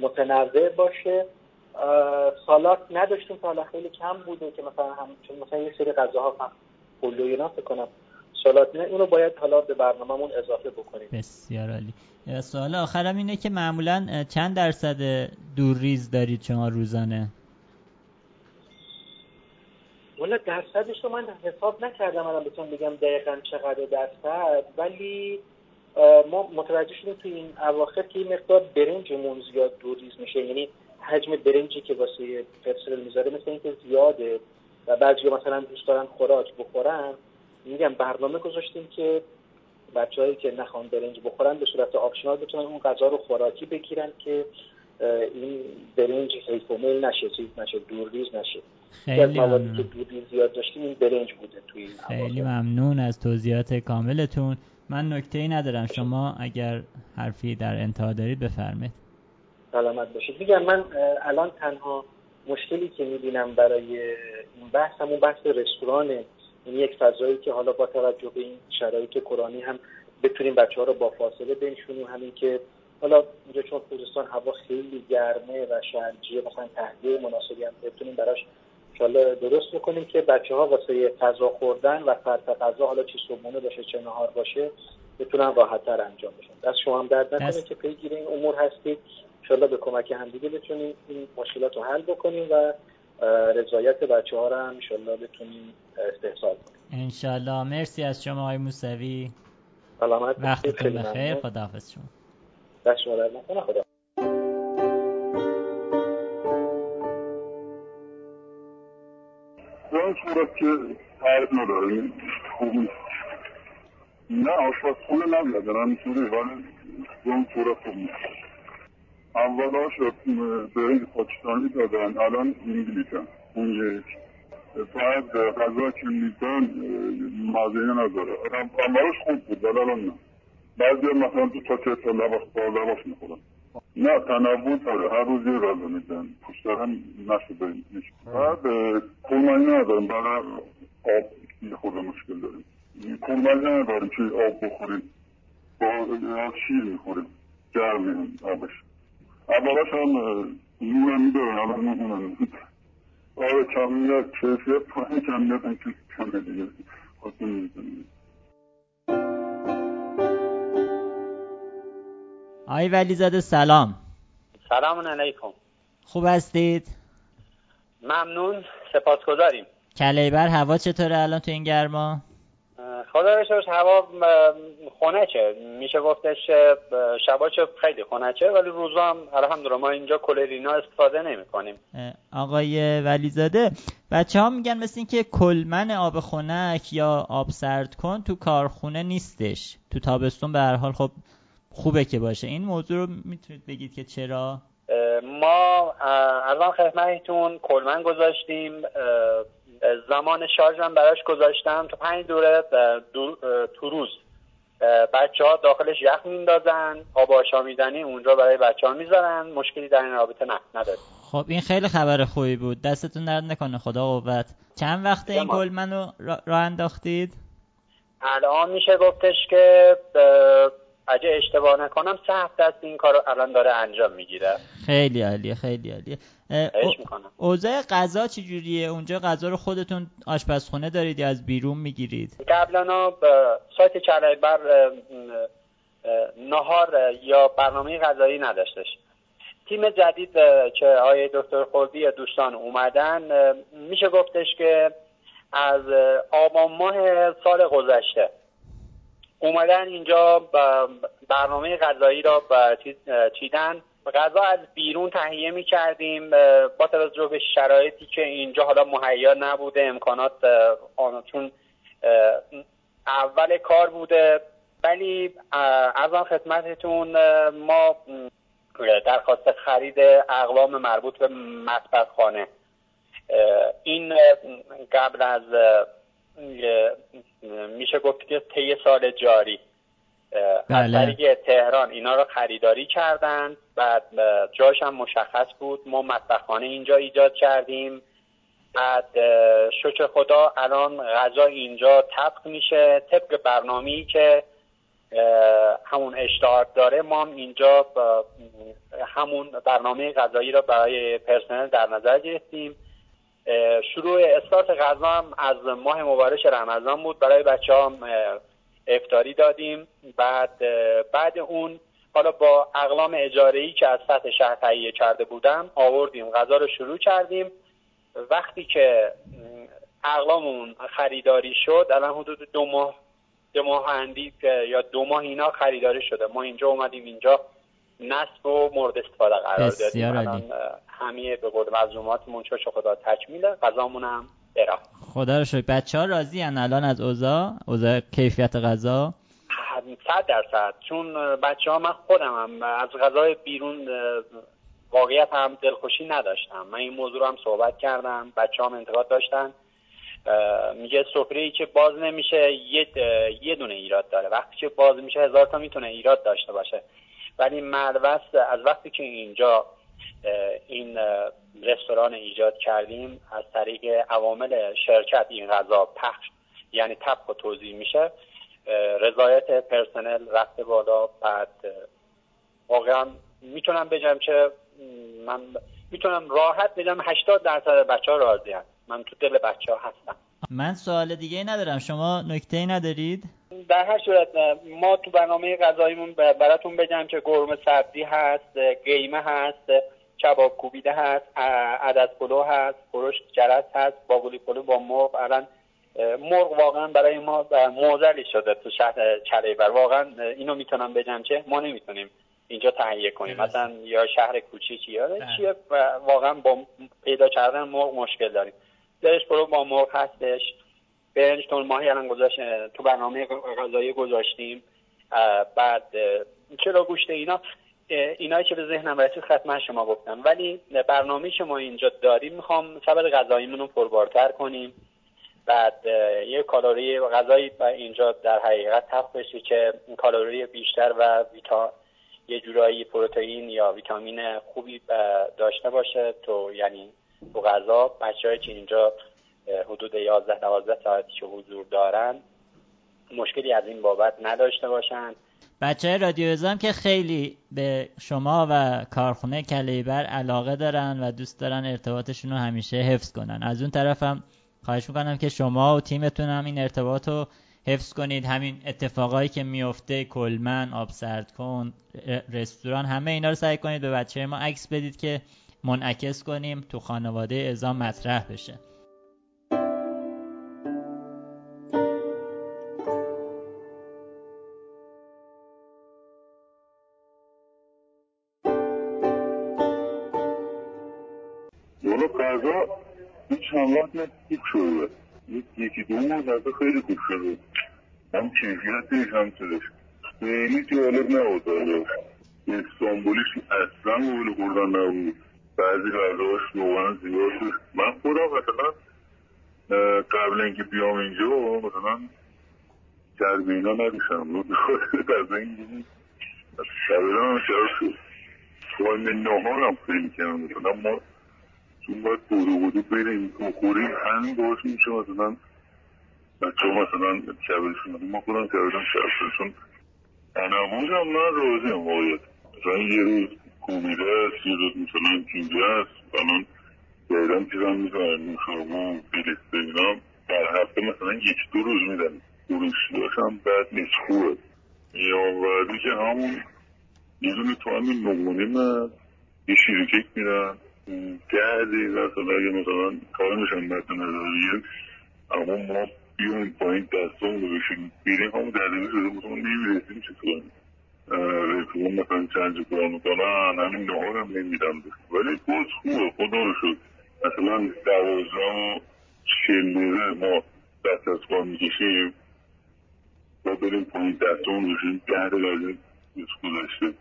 متنوع باشه. سالاد نداشتیم که حالا خیلی کم بوده که مثلا همچون مثلا یه سری غذاها هم پلوی نه بکنم سالاد نه، اونو باید حالا به برنامه‌مون اضافه بکنیم. بسیار عالی. سوال آخرم اینه که معمولا چند درصد دورریز دارید شما روزانه؟ والا درصدش رو من حساب نکردم الان بتونم بگم دقیقاً چقدر درصد، ولی ما متوجه شدیم تو این اواخر که این مقدار برنجمون زیاد دوریز میشه، یعنی حجم برنجی که واسه پرسنل میذاره مثل اینکه زیاده و بعضیا مثلا دوست دارن خوراک بخورن. میگم برنامه گذاشتیم که بچه‌هایی که نخوان برنج بخورن به صورت آپشنال بتونن اون غذا رو خوراکی بگیرن که این برنج هیپومیل نشه، چیز نشه، دورریز نشه. خیلی ممنون. که دورریز زیاد داشتیم این برنج بوده توی این. خیلی ممنون از توضیحات کاملتون. من نکته‌ای ندارم، شما اگر حرفی در انتها دارید بفرمایید. سلامت باشید. میگم من الان تنها مشکلی که می‌بینم برای این بحث همون بحث رستورانه، این یک فضایی که حالا با توجه به این شرایط کرانی هم بتونیم بچه‌ها رو با فاصله بنشونیم. همین که حالا اینجا چون خوزستان هوا خیلی گرمه و شرجیه، مثلا تهویه مناسبی هم بتونیم براش انشالله درست میکنیم که بچه ها واسه غذا خوردن و فرط غذا، حالا چه صبحونه باشه چه نهار باشه، بتونن راحت تر انجام بشن. دست شما هم درد نکنه که پیگیر این امور هستید. انشالله به کمک همدیگه بتونیم این مشکلات رو حل بکنیم و رضایت بچه ها رو هم انشالله بتونیم استحصال کنیم. انشالله. مرسی از شما آقای موسوی. سلامت وقتتون بخیر. خداحافظ شما. یک مورد که ترد نداره خوب نیست، نه آشپزخونه نداره اینطوری، ولی اون طور خوب نیست. اولاش برنج پاکستانی دادن، الان انگلیسن، اون یک باید غذا که میدن مزه نداره. اولاش خوب بود ولی الان نه. بعضی هم مثلا تو پاکت ها لباس میخورن، نه تنوع داره، هر روز یه غذا میدن، پشتر هم نشه بریم. بعد کورمالی نداریم، برای آب یه خورده مشکل داریم، کورمالی نداریم که آب بخوریم، با شیر میخوریم، گرمیم آبش. اولاش هم نور هم میداریم، الان نور هم میداریم، آب کمیت کیفیت پایین، کمیت هم کمه دیگه، خودتون میدونیم. آقای ولیزاده سلام. سلام علیکم. خوب هستید؟ ممنون، سپاسگزاریم. کلیبر هوا چطوره الان تو این گرما؟ خدا رو شکر هوا خنکه، میشه گفتش شبا چه خیلی خنکه، ولی روزا هم الحمدلله ما اینجا کلرینا استفاده نمی‌کنیم. آقای ولیزاده بچه‌ها میگن مثل اینکه کلمن آب خنک یا آب سرد کن تو کارخونه نیستش، تو تابستون به هر حال خب خوبه که باشه. این موضوع رو میتونید بگید که چرا؟ ما الان خدمتتون کلمن گذاشتیم، زمان شارژم براش گذاشتم تو 5 دوره تو روز، بچه ها داخلش یخ میندازن، آب آشامیدنی اونجا برای بچه ها میذارن، مشکلی در این رابطه نداره. خب این خیلی خبر خوبی بود، دستتون درد نکنه، خدا قوت. چند وقت این کلمن رو راه انداختید؟ الان میشه گفتش که اگه اشتباه نکنم 3 هفته است این کارو الان داره انجام میگیره. خیلی عالیه، خیلی عالیه. اوضاع غذا چجوریه؟ اونجا غذا رو خودتون آشپزخونه دارید یا از بیرون میگیرید؟ قبلا سایت کلیبر نهار یا برنامه غذایی نداشتش. تیم جدید که آقای دکتر خوردی یا دوستان اومدن، میشه گفتش که از آبان ماه سال گذشته اومدن اینجا برنامه غذایی را چیدن. غذا از بیرون تهیه می کردیم با توجه به شرایطی که اینجا حالا مهیا نبوده، امکانات آناتون اول کار بوده، ولی عرضم خدمتتون ما درخواست خرید اقلام مربوط به مطبخخانه، این قبل از میشه گفت که طی سال جاری از طریق تهران اینا رو خریداری کردن و جاش هم مشخص بود، ما مطبخخانه اینجا ایجاد کردیم. بعد شکر خدا الان غذا اینجا طبخ میشه طبق برنامه‌ای که همون اشتهار داره. ما هم اینجا همون برنامه غذایی را برای پرسنل در نظر گرفتیم. شروع استارت غذا هم از ماه مبارک رمضان بود، برای بچه‌ها هم افطاری دادیم. بعد اون حالا با اقلام اجاره‌ای که از سطح شهر تهیه کرده بودم آوردیم، غذا رو شروع کردیم. وقتی که اقلامون خریداری شد الان حدود دو ماه اینا خریداری شده، ما اینجا اومدیم اینجا نصب و مورد استفاده قرار دادیم. الان همه به قول مظلوماتمون چه خدا تکمیله، غذامون هم برا خدا رو شکر. بچه‌ها راضی ان الان از اوضاع کیفیت غذا؟ 100%، چون بچه‌ها من خودم هم از غذای بیرون واقعیت هم دلخوشی نداشتم. من این موضوع رو هم صحبت کردم، بچه هم انتقاد داشتن، میگه سفره‌ای که باز نمیشه یه دونه ایراد داره، وقتی که باز میشه 1000 تا میتونه ایراد داشته باشه. ولی ملوث از وقتی که اینجا این رستوران ایجاد کردیم از طریق عوامل شرکت این غذا پخش یعنی طبخ و توزیع میشه، رضایت پرسنل رفته بالا. بعد واقعا میتونم بگم که من میتونم راحت بگم 80% بچه‌ها راضی هستن. من تو دل بچه‌ها هستم. من سوال دیگه ای ندارم، شما نکته ای ندارید؟ در هر صورت ما تو برنامه غذاییمون براتون بگم که قرمه سبزی هست، قیمه هست، کباب کوبیده هست، عدس پلو هست، خورش جرس هست، باقولی پلو با مرغ. الان مرغ واقعا برای ما معضلی شده تو شهر کلیبر. واقعا اینو میتونم بگم که ما نمیتونیم اینجا تهیه کنیم، مثلا یا شهر کوچیکی یا چیه واقعا با پیدا کردن مرغ مشکل داریم. درش پرو با مرغ هستش، برنج تون ماهی الان تو برنامه غذایی گذاشتیم. بعد چلو گوشت اینایی که به ذهنم رسید خدمت شما گفتم. ولی برنامه‌ای که ما اینجا داریم میخوام سبد غذاییمون رو پربارتر کنیم. بعد یه کالری غذایی اینجا در حقیقت تخت بشه که کالری بیشتر و یه جورایی پروتئین یا ویتامین خوبی داشته باشه تو یعنی تو غذا. بچه‌هایی که اینجا حدود 11-12 ساعتی که حضور دارن مشکلی از این بابت نداشته باشن. بچه‌های رادیو عظام که خیلی به شما و کارخونه کلیبر علاقه دارن و دوست دارن ارتباطشون رو همیشه حفظ کنن، از اون طرف هم خواهش میکنم که شما و تیمتون هم این ارتباط رو حفظ کنید. همین اتفاقایی که میفته، کلمن، آبسردکن، رستوران، همه اینا رو سعی کنید به بچه ما عکس بدید که منعکس کنیم تو خانواده عظام مطرح بشه. یعنی قضا این چند وقت خوب شده، یکی دو ماه قضا خیلی خوب شده، هم کیفیتش هم تلش خیلی جالب نبود. استانبولیش اصلا قابل خوردن نبود، بعضی غذاهاش واقعا زیاد بود. من خودم مثلا قبل اینکه بیام اینجا مثلا چربینا نداشتم، از این شبیرم هم شراب شد خواهیم نهارم خیلی کنم مثلا ما چون باید بودو بریم بخوریم همین باش میشه. مثلا بچه ها مثلا شبیرشون ما خودم شبیرم شراب شد انبوز هم من راضیم واقعید. مثلا یه روز کوبیده است، یه روز مثلا کینجه است، الان دایدم چیزم میزنم نوشابه فیلیسته اینام در هفته مثلا یک دو روز میدن فروشیداش هم بد نیست، خوبه. میانوردی که همون یه دونه تو همین نمونه من یه شیرکیک میدن گردی مثلا اگه مثلا کارمشان مثلا نداریه اما ما بیایم پایین دستان رو بشیم بیریم همون دردیمی شده مثلا نمیرسیم چطور رسیمون مثلا چند جا برانو کنن همین نهارم نمیدم بسیم ولی باز خوبه خدا رو شد. مثلا 12 و 40 ما دست از کار میکشیم ما بریم 15 تومن بشیم 10 دقیقه گذشته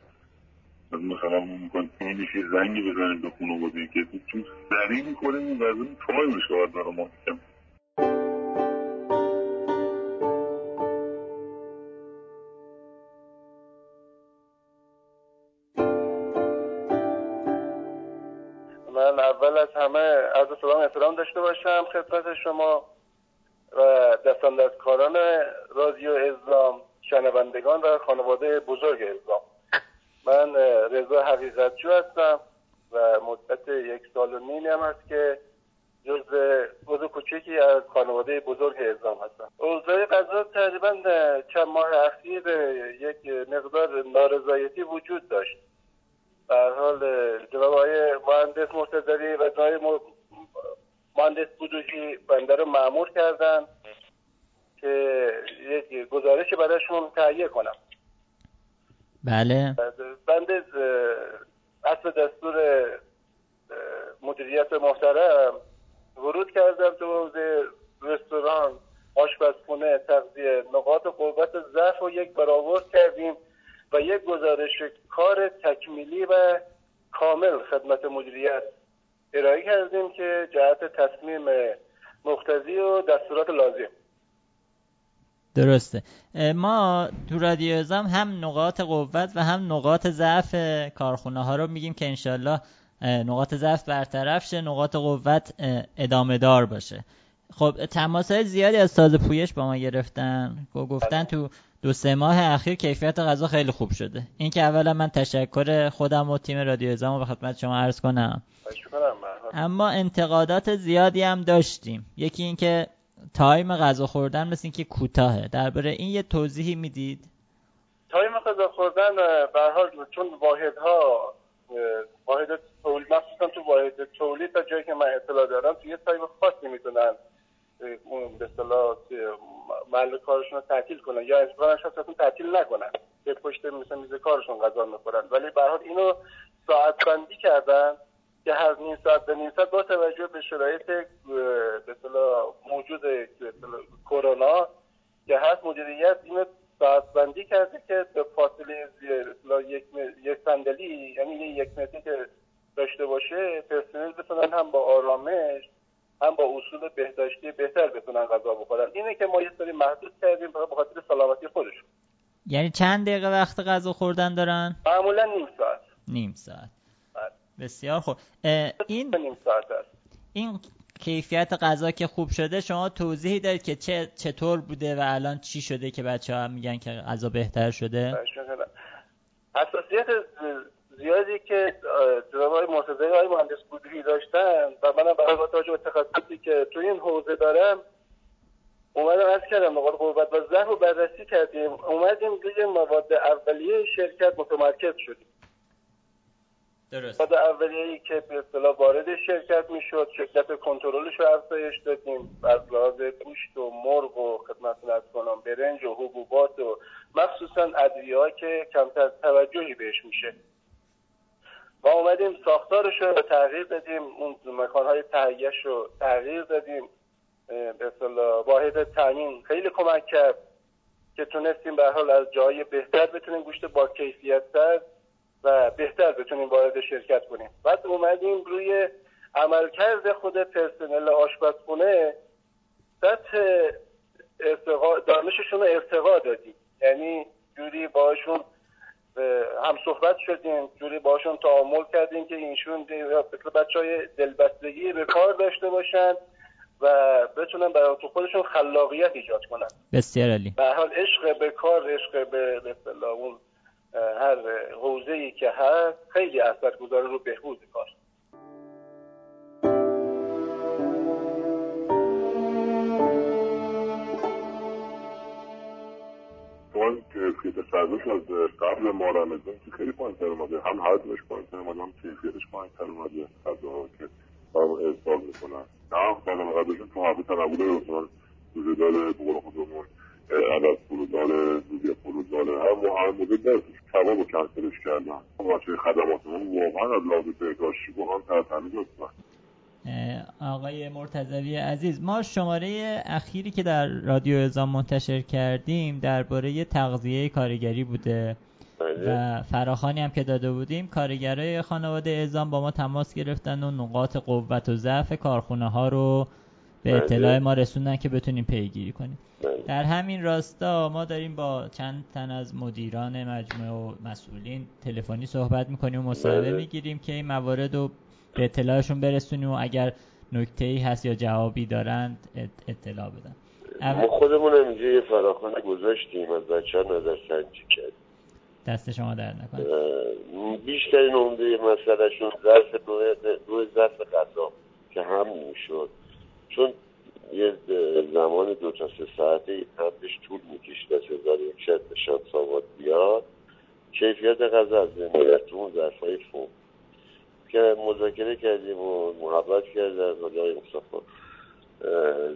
مثلا ما میکنم میشه زنگی بزنیم به خانواده که تو سریع میکنیم این وزنیم تایمش باید برای ما کم. من اول از همه از سلام داشته باشم خدمت شما و دستان دستکاران رادیو عظام، شنوندگان و خانواده بزرگ عظام. من رضا حفیظتجو هستم و مدت 1.5 سال هست که جزء کوچکی از خانواده بزرگ عظام هستم. اوضاع قضا تقریبا چند ماه اخیر یک مقدار نارضایتی وجود داشت. به هر حال جناب آقای مهندس محتضری و جناب مهندس بودویی بنده رو مأمور کردن که یک گزارشی برایشون تهیه کنم. بله. بنده اصل دستور مدیریت محترم ورود کردم تو حوزه رستوران، آشپزخونه، تغذیه، نقاط قوت ضعف رو یک برآورد کردیم و یک گزارش کار تکمیلی و کامل خدمت مدیریت ارائه کردیم که جهت تصمیم مقتضی و دستورات لازم. درسته. ما تو رادیو عظام هم نقاط قوت و هم نقاط ضعف کارخونه ها رو میگیم که انشالله نقاط ضعف برطرف شه، نقاط قوت ادامه دار باشه. خب تماس های زیادی از سازه پویش با ما گرفتن، گفتن تو 2-3 ماه اخیر کیفیت غذا خیلی خوب شده. این که اولا من تشکر خودم و تیم رادیو عظام رو به خدمت شما عرض کنم. اما انتقادات زیادی هم داشتیم. یکی این که تایم غذا خوردن مثل این که کوتاهه. درباره این یه توضیحی میدید؟ تایم غذا خوردن به هر حال چون واحد تولید، مخصوصا تو واحد تولید تا جایی که من اطلاع دارم تو یه تایم خاصی میتونن به اصطلاح محل کارشون رو تعطیل کنن یا اصلا شاید تعطیل نکنن، به پشت مثلا میز کارشون غذا میخورن، ولی به هر حال اینو ساعت بندی کردن که هر نیم ساعت به نیم ساعت با توجه به شرایط به اصطلاح موجود کرونا که هست مدیریت اینو ساعت بندی کرده که به فاصله یک صندلی یعنی یک متری که داشته باشه پرسنل بتونن هم با آرامش هم با اصول بهداشتی بهتر بتونن غذا بخورن. اینه که ما یه سری محدود کردیم به خاطر سلامتی خودشون. یعنی چند دقیقه وقت غذا خوردن دارن؟ معمولا نیم ساعت. بسیار خوب. این کیفیت غذا که خوب شده شما توضیحی دارید که چطور بوده و الان چی شده که بچه‌ها میگن که غذا بهتر شده؟ حساسیت زیادی که جناب‌های مرتضوی و مهندس بودویی داشتن و منم با توجه به تخصصی که تو این حوزه دارم اومدم عرض کردم نقاط قوت و ضعف رو بررسی کردیم، اومدیم روی مواد اولیه شرکت متمرکز شدیم. درست. مواد اولیه‌ای که به اصطلاح وارد شرکت میشد شرکت کنترلش رو افزایش دادیم از لحاظ گوشت و مرغ و خدمتتون عرض کنم برنج و حبوبات و مخصوصا ادویه‌ای که کمتر توجهی بهش میشه. ما اومدیم ساختارش رو تغییر دادیم، اون مکان‌های تهیه‌اش رو تغییر دادیم. به اصطلاح واحد تامین خیلی کمک کرد که تونستیم به هر حال از جای بهتر بتونیم گوشت با کیفیت‌تر و بهتر بتونیم وارد شرکت کنیم. بعد اومدیم روی عملکرد خود پرسنل آشپزخونه سطح دانششون رو ارتقا دادیم، یعنی جوری باشون هم صحبت شدیم، جوری باشون تعامل کردیم که اینشون بچه‌های دلبستگی به کار داشته باشن و بتونن برای خودشون خلاقیت ایجاد کنن. بسیار عالی. به هر حال عشق به کار، عشق به اصطلاح اون هر حوزه‌ای که هست خیلی اثرگذار رو بهبود کار. که تفاوتش از قبل ما رمضان خیلی پایین‌تر اومده، هم حجمش پایین‌تر اومده، هم کیفیتش پایین‌تر اومده. غذاها که برای احساس می‌کنن نه قابل قبولشون تو حالت تنوع رستوران وجود داره، به قول خودمون عدد فرودان زودی فرودان هم و هر موضوع درستش کباب و کنسلش کردن. بچه‌های خدماتمون واقعا از لحاظ بهداشتی واقعا تحت تأمین هستن. آقای مرتضوی عزیز، ما شماره اخیری که در رادیو عظام منتشر کردیم درباره تغذیه کارگری بوده و فراخوانی هم که داده بودیم، کارگرای خانواده عظام با ما تماس گرفتن و نقاط قوت و ضعف کارخونه ها رو به اطلاع ما رسوندن که بتونیم پیگیری کنیم. در همین راستا ما داریم با چند تن از مدیران مجموعه و مسئولین تلفنی صحبت میکنیم و مصاحبه میگیریم که این موارد رو به اطلاعشون برسونیم و اگر نکته‌ای هست یا جوابی دارند اطلاع بدن. ما خودمون هم اینجا یه فراخوان گذاشتیم، از بچه‌ها نظرسنجی کردیم. دست شما درد نکنه. بیشترین عمده مسئلهشون ظرف غذا که هم میشد، چون یه زمان 2 تا 3 ساعته این حدش طول میکشید از هزار یک شد به شد ساوات بیاد کیفیت غذا از زندگیتون ظرفای فوم که مذاکره کردیم و محبت کردن مدای مصطفی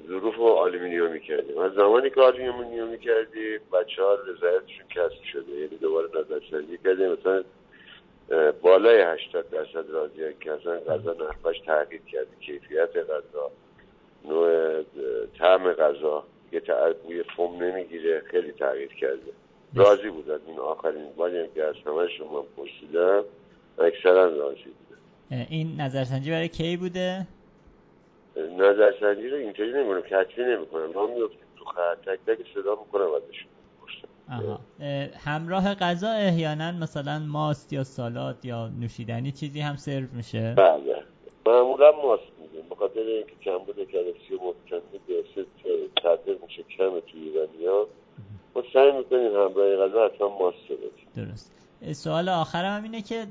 ظروف و آلومینیومی کردیم. از زمانی که آلومینیومی کردیم بچه ها رضایتشون کسب شده، یعنی دوباره نظرسنجی کردیم مثلا بالای 80% راضی هستن که اصلا غذا نرخش تغییر کرده، کیفیت غذا، نوع طعم غذا، یه بوی فوم نمیگیره، خیلی تغییر کرده، راضی بودن. این آخرین باری که از همه شما پرسیدم اکثرا راضی بودن. این نظرسنجی برای کی بوده؟ نظرسنجی رو اینطوری نمی‌کنم، کتبی نمی‌کنم، ما می‌افتیم تو خط، تک تک صدا می‌کنم ازشون می‌پرسم. همراه غذا احیانا مثلا ماست یا سالاد یا نوشیدنی چیزی هم سرو میشه؟ بله معمولا ماست میدیم، به خاطر اینکه کمبود کلسیم و کمبود دیوکسید تقدیر میشه کمه توی ایرانیا، ما سعی می‌کنیم همراه غذا اصلا ماست بدیم. درست. سوال آخرم هم اینه که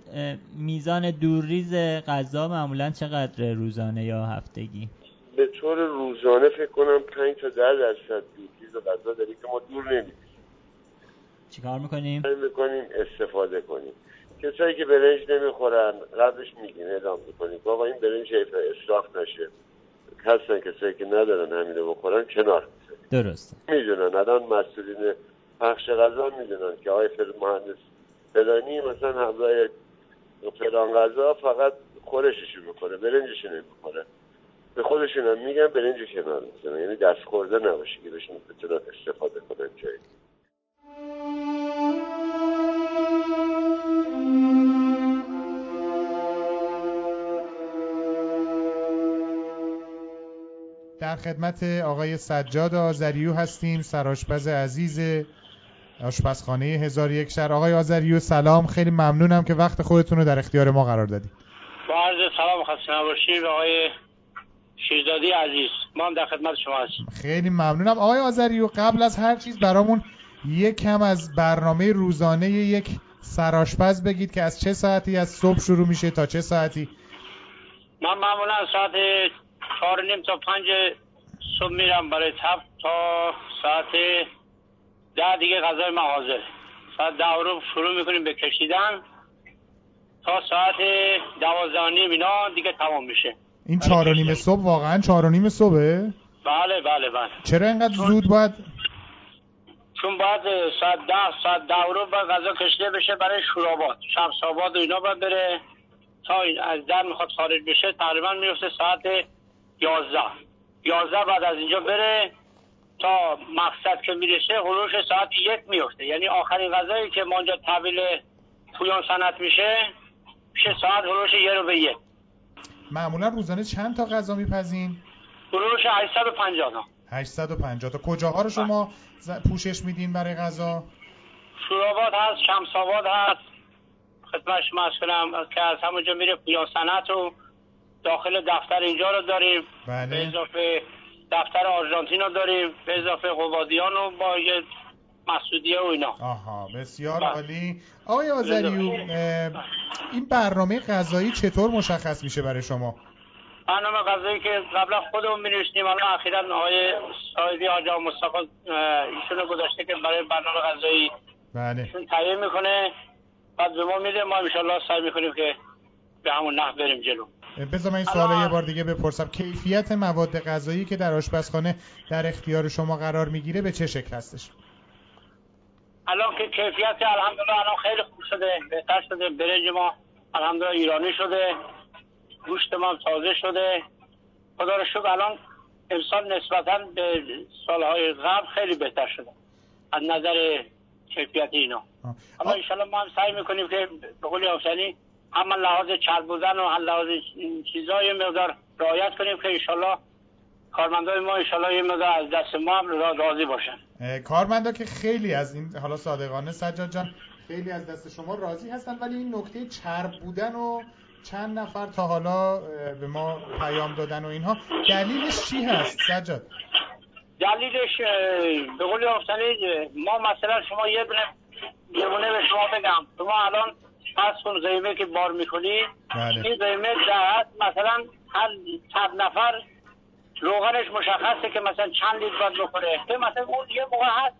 میزان دورریز غذا معمولا چقدر روزانه یا هفتگی؟ به طور روزانه فکر کنم 5 تا 10% دورریز غذا داری که ما دور نمیدیم. چیکار میکنیم؟ استفاده کنیم. کسایی که برنج نمیخورن قبلش میگین اعلام میکنیم بابا این برنج اصراف نشه، هستن کسایی که ندارن همینه بخورن کنار میزنیم. درسته. میدونن الان مسئولین پخش غذا میدونن که آقای مهندس فلانی مثلا همراه فلان غذا فقط خورششو میکنه، برنجشو نمیکنه، به خودشون هم میگن برنجش کنار میزنه، یعنی دست خورده نباشه که بهشون بتونن استفاده کنن. جایی در خدمت آقای سجاد آذریو هستیم، سرآشپز عزیز آشپزخانه 1001 شهر. آقای آذریو سلام، خیلی ممنونم که وقت خودتون رو در اختیار ما قرار دادید. با عرض سلام خسته نباشید آقای شیرزادی عزیز، ما هم در خدمت شما هستیم. خیلی ممنونم آقای آذریو. قبل از هر چیز برامون یک کم از برنامه روزانه یک سرآشپز بگید که از چه ساعتی از صبح شروع میشه تا چه ساعتی؟ من معمولا ساعت 4:30 تا 5 صبح میرم برای تب تا ساعت 10 دیگه غذای مغازه. ساعت 10 شروع میکنیم به کشیدن تا ساعت 12:30 اینا دیگه تمام میشه. این 4:30 صبح واقعا 4:30 صبحه؟ بله بله بله. چرا اینقدر زود باید؟ چون باید ساعت 10 ساعت 10 باید غذا کشیده بشه برای شوراباد، شمس آباد و اینا باید بره تا این از در میخواد خارج بشه تقریبا میفته ساعت 11 بعد از اینجا بره تا مقصد که میرسه هلوش ساعت 1 میفته، یعنی آخرین غذایی که ما اونجا تحویل پویان صنعت میشه ساعت هلوش 1:45. معمولا روزانه چند تا غذا میپزین؟ هلوش 850 تا. کجاها رو شما پوشش میدین برای غذا؟ شوراباد هست، شمس آباد هست، خدمت شما عرض کنم که از همونجا میره پویان صنعت و داخل دفتر اینجا رو داریم. بله. به اضافه دفتر آرژانتین رو داریم، به اضافه قبادیان و با یه مسعودیه و اینا. آها بسیار عالی. آقای آذریو این برنامه غذایی چطور مشخص میشه برای شما؟ برنامه غذایی که قبلا خودمون می‌نوشتیم، الان اخیراً آقای ساعدی حاج عباس ایشون گذاشته که برای برنامه غذایی بله ایشون تعیین میکنه بعد به ما میده، ما ان شاءالله سعی میکنیم که به همون نحو بریم جلو. بذار من این سوال یه بار دیگه بپرسم، کیفیت مواد غذایی که در آشپزخانه در اختیار شما قرار میگیره به چه شکل هستش؟ الان که کیفیت الحمدلله الان خیلی خوب شده، بهتر شده، برنج ما الحمدلله ایرانی شده، گوشت ما تازه شده، خدا رو شکر الان امسال نسبتاً به سالهای قبل خیلی بهتر شده از نظر کیفیت اینا. اما ان شاء الله ما هم سعی میکنیم که به قول اوجانی هم لحاظ چرب بودن و هم لحاظ این چیزای مقدار رعایت کنیم که ان شاء الله کارمندای ما ان شاء الله یه مقدار از دست ما هم راضی باشن. کارمندا که خیلی از این حالا صادقانه سجاد جان خیلی از دست شما راضی هستن، ولی این نکته چرب بودن و چند نفر تا حالا به ما پیام دادن و اینها دلیلش چی هست سجاد؟ دلیلش به قول اوجانی ما مثلا شما یه دونه به شما بگم شما الان پس کن زیمه که بار میکنید این زیمه در مثلا هر چند نفر روغنش مشخصه که مثلا چند لیتر باید بخوره، مثلا یه موقع هست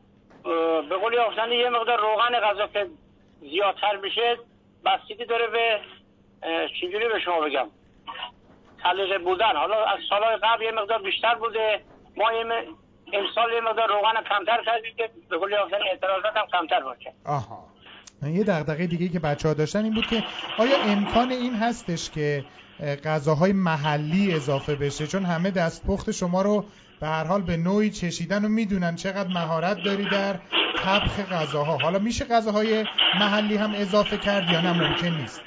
به قول اوجانی یه مقدار روغن غذا که زیادتر میشه بستگی داره به چجوری به شما بگم سلیقه بودن. حالا از سالهای قبل یه مقدار بیشتر بوده، ما امسال یه مقدار روغن کمتر کردیم که به قول اوجانی اعتراضات هم کمتر باشه. آها، یه دغدغه دیگه که بچه‌ها داشتن این بود که آیا امکان این هستش که غذاهای محلی اضافه بشه، چون همه دستپخت شما رو به هر حال به نوعی چشیدن و میدونن چقدر مهارت داری در طبخ غذاها، حالا میشه غذاهای محلی هم اضافه کرد یا نه ممکن نیست؟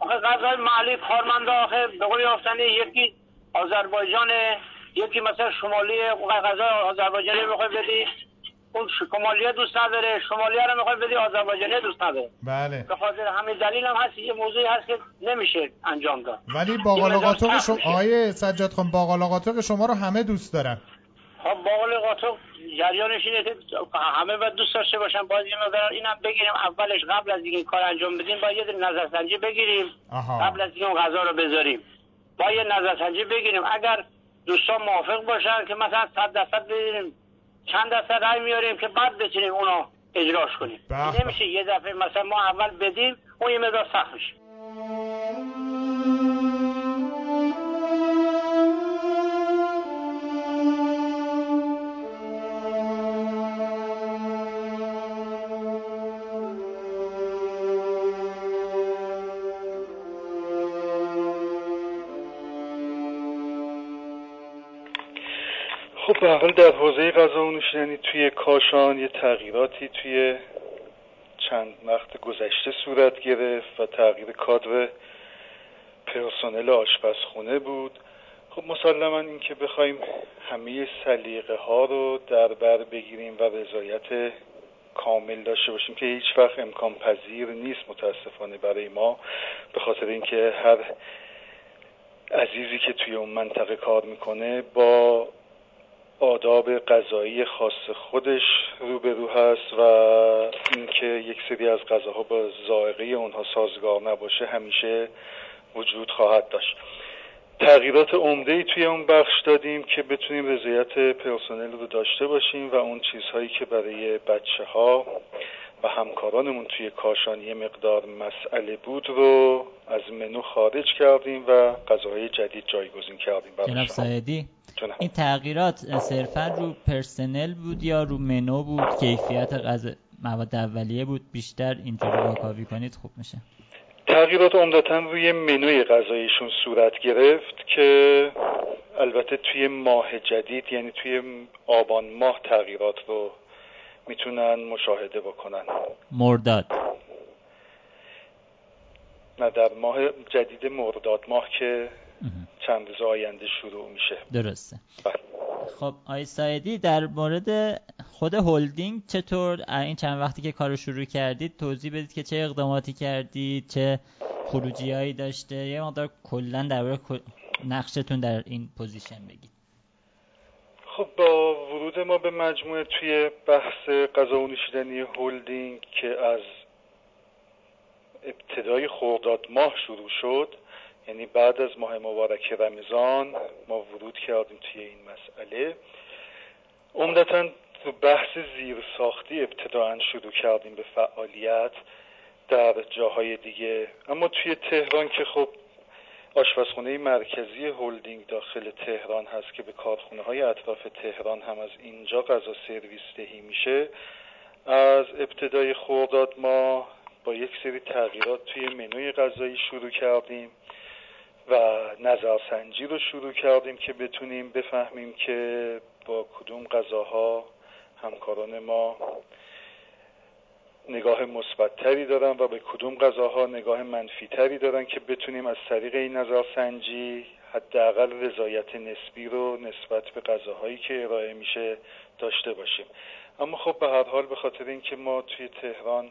آخه غذاهای محلی کارمندا آخه به قول اوجانی یکی آذربایجان یکی مثلا شمالی غذای آذربایجانی میخوای بدی اون شمالیه دوست نداره، شمالیه رو میخوای بدی آذربایجانی دوست نداره. بله. به خاطر همین دلیل هم هست یه موضوعی هست که نمیشه انجام داد. ولی باقالا قاتق شما آیه سجاد خان باقالا قاتق شما رو همه دوست دارن. خب باقالا قاتق جریانش اینه که همه باید دوست داشته باشن، باید یه مقدار اینم بگیریم اولش قبل از اینکه کار انجام بدیم باید یه نظرسنجی بگیریم. آها. قبل از اینکه اون غذا رو بذاریم باید نظرسنجی بگیریم، اگر دوستان موافق باشن که مثلا 100% بگیریم چند درصد رای میاریم که بعد بتونیم اونو اجراش کنیم. نمیشه یه دفعه مثلا ما اول بدیم اون یه مقدار سخت میشه. خب در حوزه غذا و نوشیدنی توی کاشان یه تغییراتی توی چند وقت گذشته صورت گرفت و تغییر کادر پرسنل آشپزخونه بود. خب مسلماً این که بخوایم همه سلیقه ها رو در بر بگیریم و رضایت کامل داشته باشیم که هیچ وقت امکان پذیر نیست متاسفانه برای ما، به خاطر اینکه هر عزیزی که توی اون منطقه کار میکنه با آداب غذایی خاص خودش روبرو هست و اینکه یک سری از غذاها با ذائقه اونها سازگار نباشه همیشه وجود خواهد داشت. تغییرات عمده‌ای توی اون بخش دادیم که بتونیم رضایت پرسنل رو داشته باشیم و اون چیزهایی که برای بچه‌ها و همکارانمون توی کاشان یه مقدار مسئله بود رو از منو خارج کردیم و غذاهای جدید جایگزین کردیم. جناب ساعدی، این تغییرات صرفا رو پرسنل بود یا رو منو بود؟ کیفیت مواد اولیه بود؟ بیشتر اینطوری واکاوی کنید خوب میشه. تغییرات عمدتاً روی منوی غذایشون صورت گرفت که البته توی ماه جدید یعنی توی آبان ماه تغییرات رو میتونن مشاهده بکنن. مرداد نه، در ماه جدید مرداد ماه که چند روز آینده شروع میشه. درسته. خب آقای ساعدی در مورد خود هلدینگ چطور این چند وقتی که کارو شروع کردید توضیح بدید که چه اقداماتی کردید، چه خروجیایی داشته، یه مقدار کلا درباره نقشتون در این پوزیشن بگید. خب با ورود ما به مجموعه توی بحث غذا و نوشیدنی هلدینگ که از ابتدای خرداد ماه شروع شد، یعنی بعد از ماه مبارک رمضان ما ورود کردیم توی این مسئله. عمدتاً تو بحث زیرساختی ابتداً شروع کردیم به فعالیت در جاهای دیگه، اما توی تهران که خب آشپزخونه مرکزی هلدینگ داخل تهران هست که به کارخانه‌های اطراف تهران هم از اینجا غذا سرویس دهی میشه، از ابتدای خرداد ما با یک سری تغییرات توی منوی غذایی شروع کردیم و نظرسنجی رو شروع کردیم که بتونیم بفهمیم که با کدوم غذاها همکاران ما نگاه مثبت‌تری دارن و به کدوم غذاها نگاه منفی‌تری دارن که بتونیم از طریق این نظرسنجی حداقل رضایت نسبی رو نسبت به غذاهایی که ارائه میشه داشته باشیم. اما خب به هر حال به خاطر اینکه ما توی تهران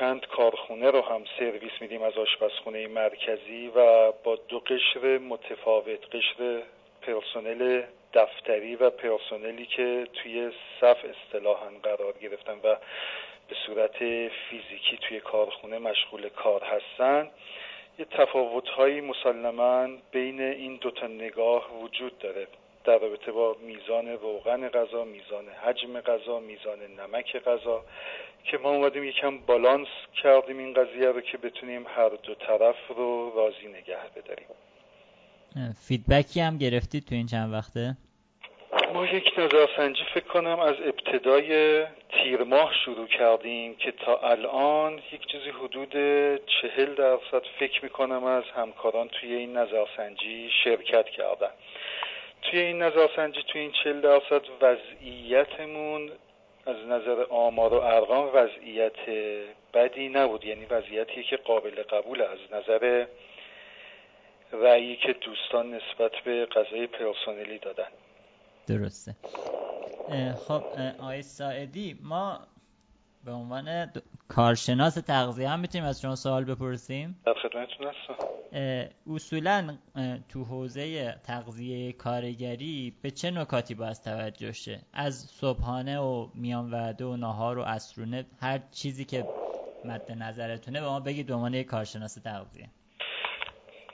چند کارخونه رو هم سرویس میدیم از آشپزخونه مرکزی و با دو قشر متفاوت، قشر پرسنل دفتری و پرسنلی که توی صف اصطلاحاً قرار گرفتن و به صورت فیزیکی توی کارخونه مشغول کار هستن، یه تفاوت‌هایی مسلماً بین این دوتا نگاه وجود داره در رابطه با میزان روغن غذا، میزان حجم غذا، میزان نمک غذا، که ما اومدیم یکم بالانس کردیم این قضیه رو که بتونیم هر دو طرف رو راضی نگه بداریم. فیدبکی هم گرفتید تو این چند وقته؟ ما یک نظرسنجی فکر کنم از ابتدای تیر ماه شروع کردیم که تا الان یک چیزی حدود 40% فکر میکنم از همکاران توی این نظرسنجی شرکت کردن. توی این نظرسنجی توی این 40% وضعیتمون از نظر آمار و ارقام وضعیت بدی نبود، یعنی وضعیتی که قابل قبول از نظر رأیی که دوستان نسبت به غذای پرسنلی دادن. درسته. خب آقای ساعدی، ما به عنوان کارشناس تغذیه هم میتونیم از شما سوال بپرسیم؟ در خدمتتون هستم. اصولاً تو حوزه تغذیه کارگری به چه نکاتی باید توجه شه؟ از صبحانه و میان وعده و ناهار و عصرونه، هر چیزی که مد نظرتونه به ما بگید به عنوان کارشناس تغذیه.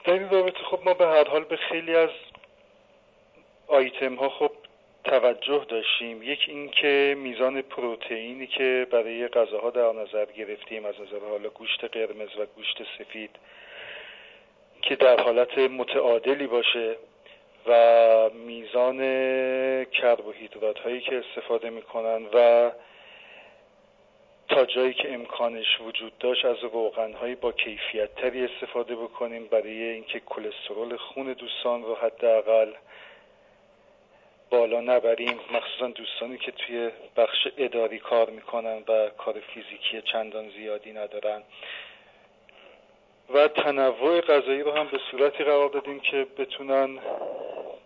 در این رابطه خب ما به هر حال به خیلی از آیتم ها خب توجه داشتیم. یک این که میزان پروتئینی که برای غذاها در نظر گرفتیم از نظر حالا گوشت قرمز و گوشت سفید که در حالت متعادلی باشه و میزان کربوهیدرات هایی که استفاده میکنن و تا جایی که امکانش وجود داشت از روغن‌های با کیفیت تری استفاده بکنیم برای اینکه کلسترول خون دوستان رو حداقل بالا نبریم، مخصوصا دوستانی که توی بخش اداری کار میکنن و کار فیزیکی چندان زیادی ندارن، و تنوع غذایی رو هم به صورتی قرار دادیم که بتونن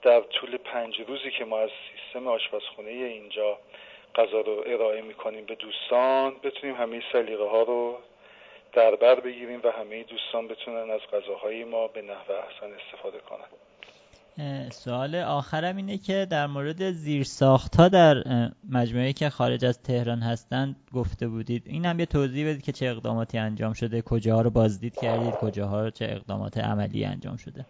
در طول 5 روزی که ما از سیستم آشپزخونه اینجا غذا رو ارائه میکنیم به دوستان بتونیم همه سلیقه ها رو در بر بگیریم و همه دوستان بتونن از غذاهای ما به نحو احسن استفاده کنن. سوال آخرم اینه که در مورد زیرساخت ها در مجموعه‌ای که خارج از تهران هستند گفته بودید، این هم یه توضیح بدید که چه اقداماتی انجام شده، کجاها رو بازدید کردید، کجاها رو چه اقدامات عملی انجام شده؟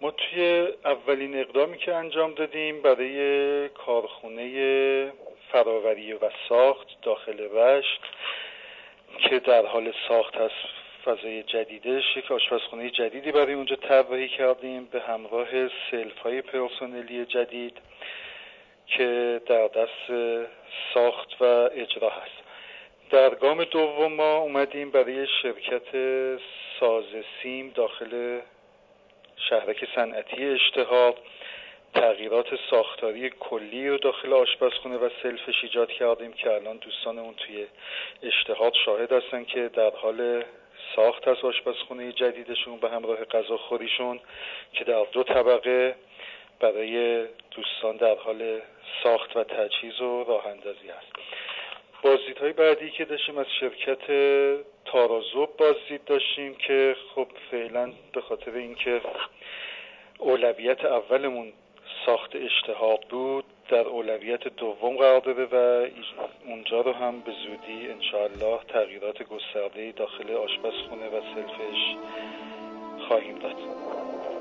ما توی اولین اقدامی که انجام دادیم برای کارخونه فراوری و ساخت داخل رشت که در حال ساخت هست، فضای جدیدش، یک آشپزخونه جدیدی برای اونجا طراحی کردیم به همراه سلف‌های پرسنلی جدید که در دست ساخت و اجرا هست. در گام دوم ما اومدیم برای شرکت سازه سیم داخل شهرک صنعتی اشتهاب تغییرات ساختاری کلی رو داخل آشپزخونه و سلفش ایجاد کردیم که الان دوستانمون توی اشتهاب شاهد هستن که در حال ساخت از آشپزخونه جدیدشون به همراه غذاخوریشون که در 2 طبقه برای دوستان در حال ساخت و تجهیز و راه اندازی هست. بازدیدهای بعدی که داشتیم از شرکت تارازوب بازدید داشتیم که خب فعلا به خاطر اینکه اولویت اولمون ساخت اشتهاب بود در اولویت دوم قرار داره و اونجا رو هم به زودی انشاءالله تغییرات گسترده‌ای داخل آشپزخونه و سلفش خواهیم داد.